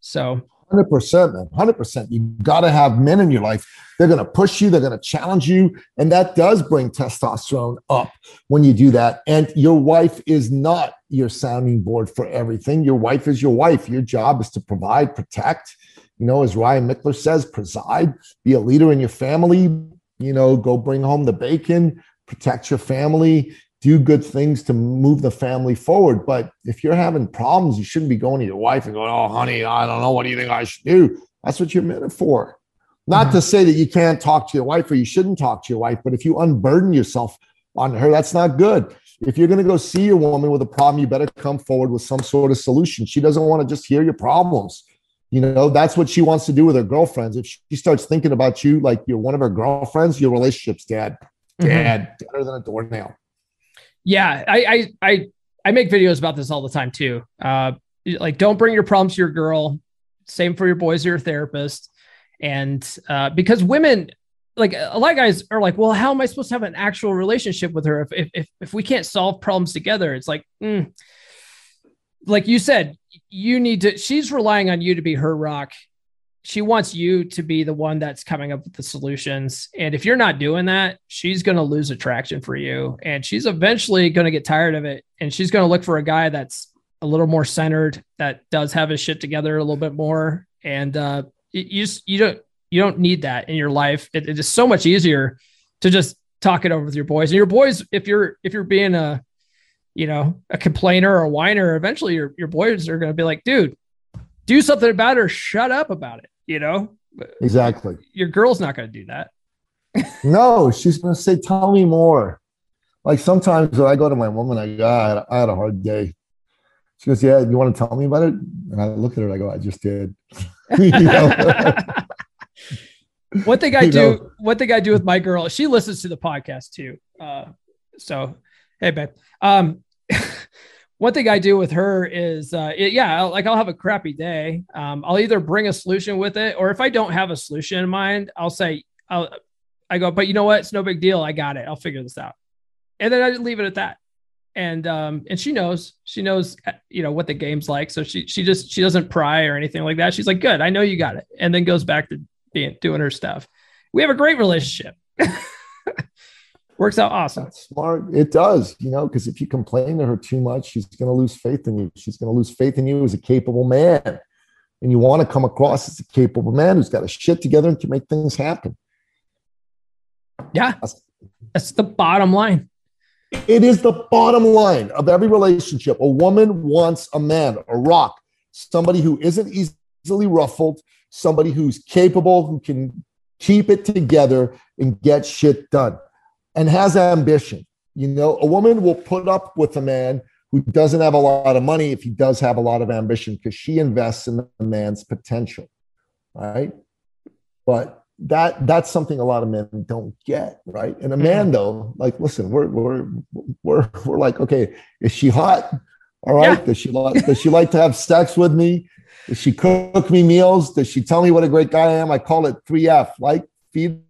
So one hundred percent, one hundred percent. You got to have men in your life. They're going to push you. They're going to challenge you. And that does bring testosterone up when you do that. And your wife is not your sounding board for everything. Your wife is your wife. Your job is to provide, protect, you know, as Ryan Michler says, preside, be a leader in your family, you know, go bring home the bacon, protect your family, do good things to move the family forward. But if you're having problems, you shouldn't be going to your wife and going, oh, honey, I don't know. What do you think I should do? That's what you're meant for. Not mm-hmm. to say that you can't talk to your wife or you shouldn't talk to your wife, but if you unburden yourself on her, that's not good. If you're going to go see a woman with a problem, you better come forward with some sort of solution. She doesn't want to just hear your problems. You know, that's what she wants to do with her girlfriends. If she starts thinking about you like you're one of her girlfriends, your relationship's dead, dead, mm-hmm. deader than a doornail. Yeah, I, I I I make videos about this all the time too. Uh, like, don't bring your problems to your girl. Same for your boys or your therapist. And uh, because women, like a lot of guys are like, well, how am I supposed to have an actual relationship with her if if if we can't solve problems together? It's like, mm. like you said, you need to. She's relying on you to be her rock. She wants you to be the one that's coming up with the solutions. And if you're not doing that, she's going to lose attraction for you. And she's eventually going to get tired of it. And she's going to look for a guy that's a little more centered, that does have his shit together a little bit more. And uh, you just, you don't, you don't need that in your life. It, it is so much easier to just talk it over with your boys and your boys. If you're, if you're being a, you know, a complainer or a whiner, eventually your, your boys are going to be like, dude, do something about it or shut up about it. You know, exactly. Your girl's not going to do that. No, she's going to say, tell me more. Like sometimes when I go to my woman, I go, ah, I had a hard day. She goes, yeah, you want to tell me about it? And I look at her and I go, I just did. You know? What think I do, know? What think I do with my girl, she listens to the podcast too. Uh, so, hey, babe. Um, One thing I do with her is, uh, it, yeah, I'll, like I'll have a crappy day. Um, I'll either bring a solution with it, or if I don't have a solution in mind, I'll say, I'll, I go, but you know what? It's no big deal. I got it. I'll figure this out. And then I just leave it at that. And, um, and she knows, she knows, you know, what the game's like. So she, she just, she doesn't pry or anything like that. She's like, good, I know you got it. And then goes back to being, doing her stuff. We have a great relationship. Works out awesome. That's smart. It does, you know, because if you complain to her too much, she's going to lose faith in you. She's going to lose faith in you as a capable man. And you want to come across as a capable man who's got his shit together and can make things happen. Yeah, that's, that's the bottom line. It is the bottom line of every relationship. A woman wants a man, a rock, somebody who isn't easily ruffled, somebody who's capable, who can keep it together and get shit done. And has ambition. You know, a woman will put up with a man who doesn't have a lot of money if he does have a lot of ambition, because she invests in the man's potential, right? But that that's something a lot of men don't get, right? And a man, though, like, listen, we're we're we're we're like, okay, is she hot? All right, yeah. Does she like does she like to have sex with me? Does she cook me meals? Does she tell me what a great guy I am? I call it three F, like feed.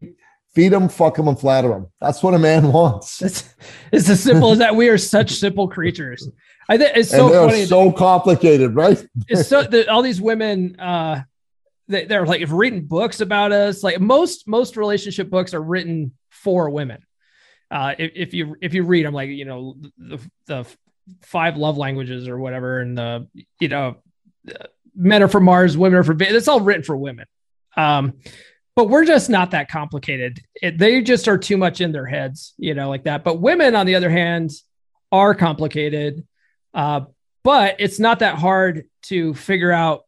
Feed them, fuck them, and flatter them. That's what a man wants. It's, it's as simple as that. We are such simple creatures. I think it's so and funny. So complicated, right? It's so the, all these women, uh, they, they're like reading books about us. Like most most relationship books are written for women. Uh, if, if you if you read them, like you know the, the five love languages or whatever, and the you know men are from Mars, women are from Venus. It's all written for women. Um, But we're just not that complicated. It, they just are too much in their heads, you know, like that. But women, on the other hand, are complicated. Uh, but it's not that hard to figure out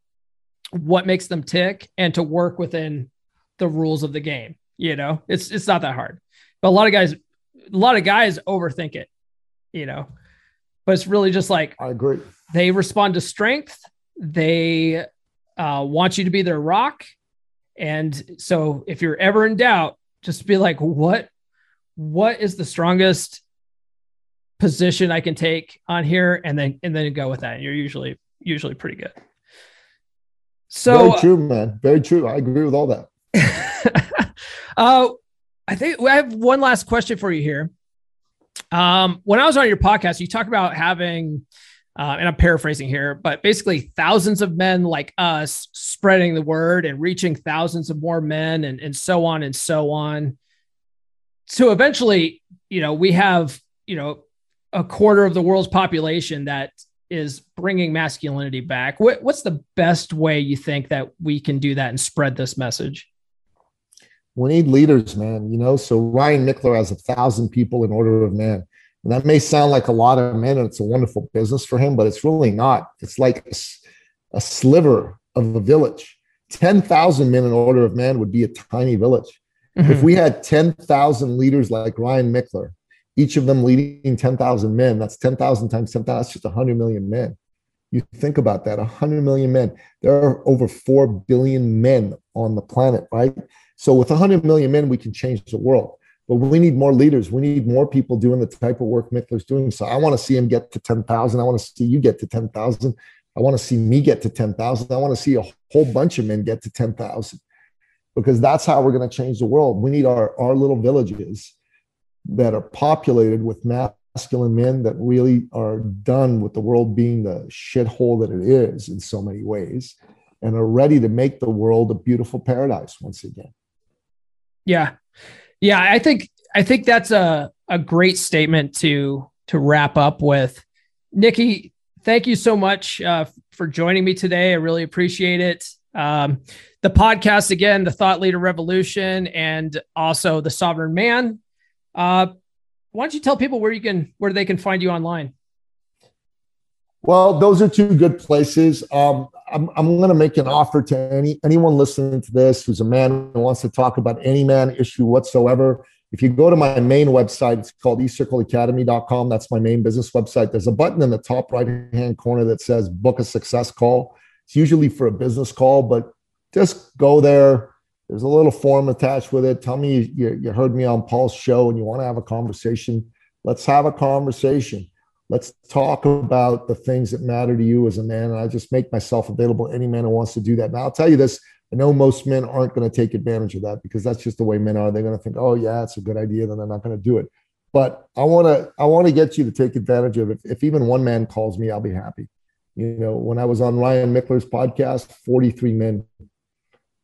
what makes them tick and to work within the rules of the game. You know, it's it's not that hard. But a lot of guys, a lot of guys overthink it, you know. But it's really just like I agree. They respond to strength. They uh, want you to be their rock. And so if you're ever in doubt, just be like, what, what is the strongest position I can take on here? And then, and then go with that. And you're usually, usually pretty good. So very true, man. Very true. I agree with all that. uh, I think I have one last question for you here. Um, when I was on your podcast, you talked about having Uh, and I'm paraphrasing here, but basically thousands of men like us spreading the word and reaching thousands of more men and, and so on and so on. So eventually, you know, we have, you know, a quarter of the world's population that is bringing masculinity back. What, what's the best way you think that we can do that and spread this message? We need leaders, man, you know, so Ryan Michler has a thousand people in Order of Man. And that may sound like a lot of men, and it's a wonderful business for him, but it's really not. It's like a, a sliver of a village. ten thousand men in Order of Man would be a tiny village. Mm-hmm. If we had ten thousand leaders like Ryan Michler, each of them leading ten thousand men, that's ten thousand times ten thousand, that's just one hundred million men. You think about that, one hundred million men. There are over four billion men on the planet, right? So with one hundred million men, we can change the world. But we need more leaders. We need more people doing the type of work Michler's doing. So I want to see him get to ten thousand. I want to see you get to ten thousand. I want to see me get to ten thousand. I want to see a whole bunch of men get to ten thousand, because that's how we're going to change the world. We need our, our little villages that are populated with masculine men that really are done with the world being the shithole that it is in so many ways and are ready to make the world a beautiful paradise once again. Yeah. Yeah, I think I think that's a, a great statement to to wrap up with. Nikki, thank you so much uh, for joining me today. I really appreciate it. Um, the podcast, again, The Thought Leader Revolution, and also The Sovereign Man. Uh, why don't you tell people where you can where they can find you online? Well, those are two good places. Um, I'm, I'm going to make an offer to any anyone listening to this who's a man who wants to talk about any man issue whatsoever. If you go to my main website, it's called e circle academy dot com. That's my main business website. There's a button in the top right-hand corner that says book a success call. It's usually for a business call, but just go there. There's a little form attached with it. Tell me you, you heard me on Paul's show and you want to have a conversation. Let's have a conversation. Let's talk about the things that matter to you as a man. And I just make myself available to any man who wants to do that. Now, I'll tell you this. I know most men aren't going to take advantage of that because that's just the way men are. They're going to think, oh, yeah, it's a good idea. Then they're not going to do it. But I want to I want to get you to take advantage of it. If even one man calls me, I'll be happy. You know, when I was on Ryan Michler's podcast, forty-three men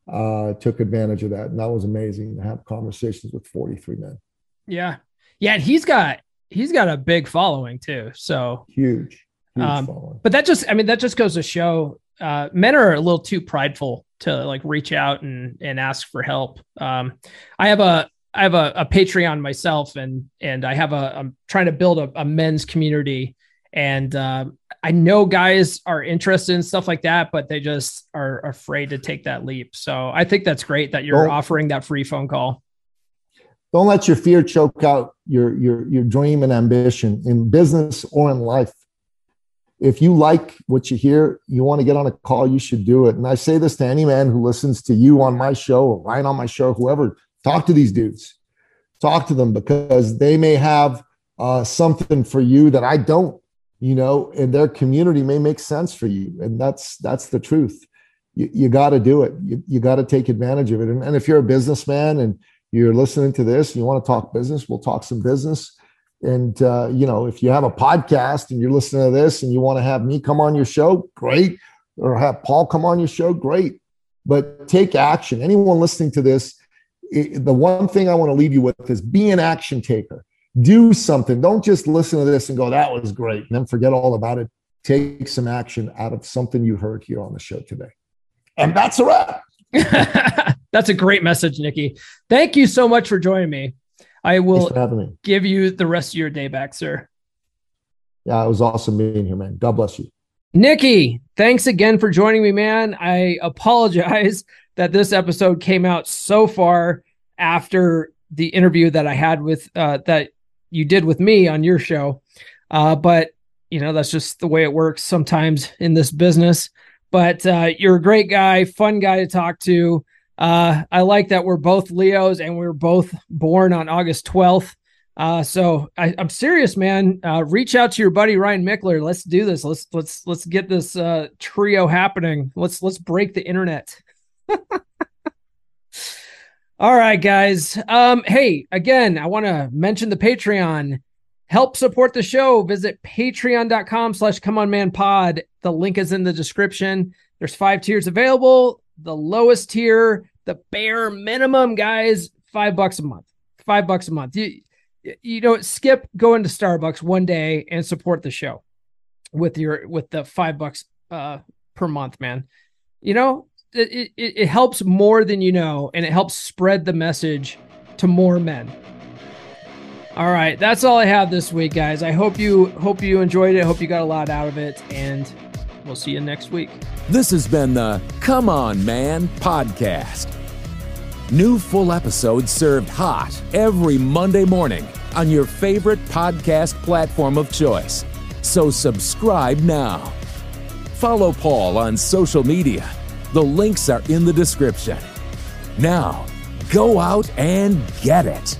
uh, took advantage of that. And that was amazing to have conversations with forty-three men. Yeah. Yeah. And he's got He's got a big following too. So huge, huge um, following. But that just, I mean, that just goes to show uh, men are a little too prideful to like reach out and, and ask for help. Um, I have a, I have a, a Patreon myself and, and I have a, I'm trying to build a, a men's community, and uh, I know guys are interested in stuff like that, but they just are afraid to take that leap. So I think that's great that you're well, offering that free phone call. Don't let your fear choke out your, your, your dream and ambition in business or in life. If you like what you hear, you want to get on a call, you should do it. And I say this to any man who listens to you on my show or Ryan on my show, whoever, talk to these dudes. Talk to them, because they may have uh, something for you that I don't, you know, and their community may make sense for you. And that's that's the truth. You, you got to do it. You, you got to take advantage of it. And, and if you're a businessman and you're listening to this and you want to talk business, we'll talk some business. And, uh, you know, if you have a podcast and you're listening to this and you want to have me come on your show, great. Or have Paul come on your show, great. But take action. Anyone listening to this, it, the one thing I want to leave you with is be an action taker. Do something. Don't just listen to this and go, that was great, and then forget all about it. Take some action out of something you heard here on the show today. And that's a wrap. That's a great message, Nikki. Thank you so much for joining me. I will give you the rest of your day back, sir. Yeah, it was awesome being here, man. God bless you. Nikki, thanks again for joining me, man. I apologize that this episode came out so far after the interview that I had with, uh, that you did with me on your show. Uh, but, you know, that's just the way it works sometimes in this business. But uh, you're a great guy, fun guy to talk to. Uh, I like that we're both Leos and we were both born on August twelfth. Uh, so I, I'm serious, man. Uh, reach out to your buddy Ryan Michler. Let's do this. Let's let's let's get this uh, trio happening. Let's let's break the internet. All right, guys. Um, hey, again, I want to mention the Patreon. Help support the show. Visit patreon.com slash comeonmanpod. The link is in the description. There's five tiers available. The lowest tier, the bare minimum, guys, five bucks a month. Five bucks a month. You, you don't skip going to Starbucks one day and support the show with your with the five bucks uh, per month, man. You know, it, it, it helps more than you know, and it helps spread the message to more men. All right, that's all I have this week, guys. I hope you hope you enjoyed it. Hope you got a lot out of it, and we'll see you next week. This has been the Come On Man podcast. New full episodes served hot every Monday morning on your favorite podcast platform of choice. So subscribe now. Follow Paul on social media. The links are in the description. Now, go out and get it.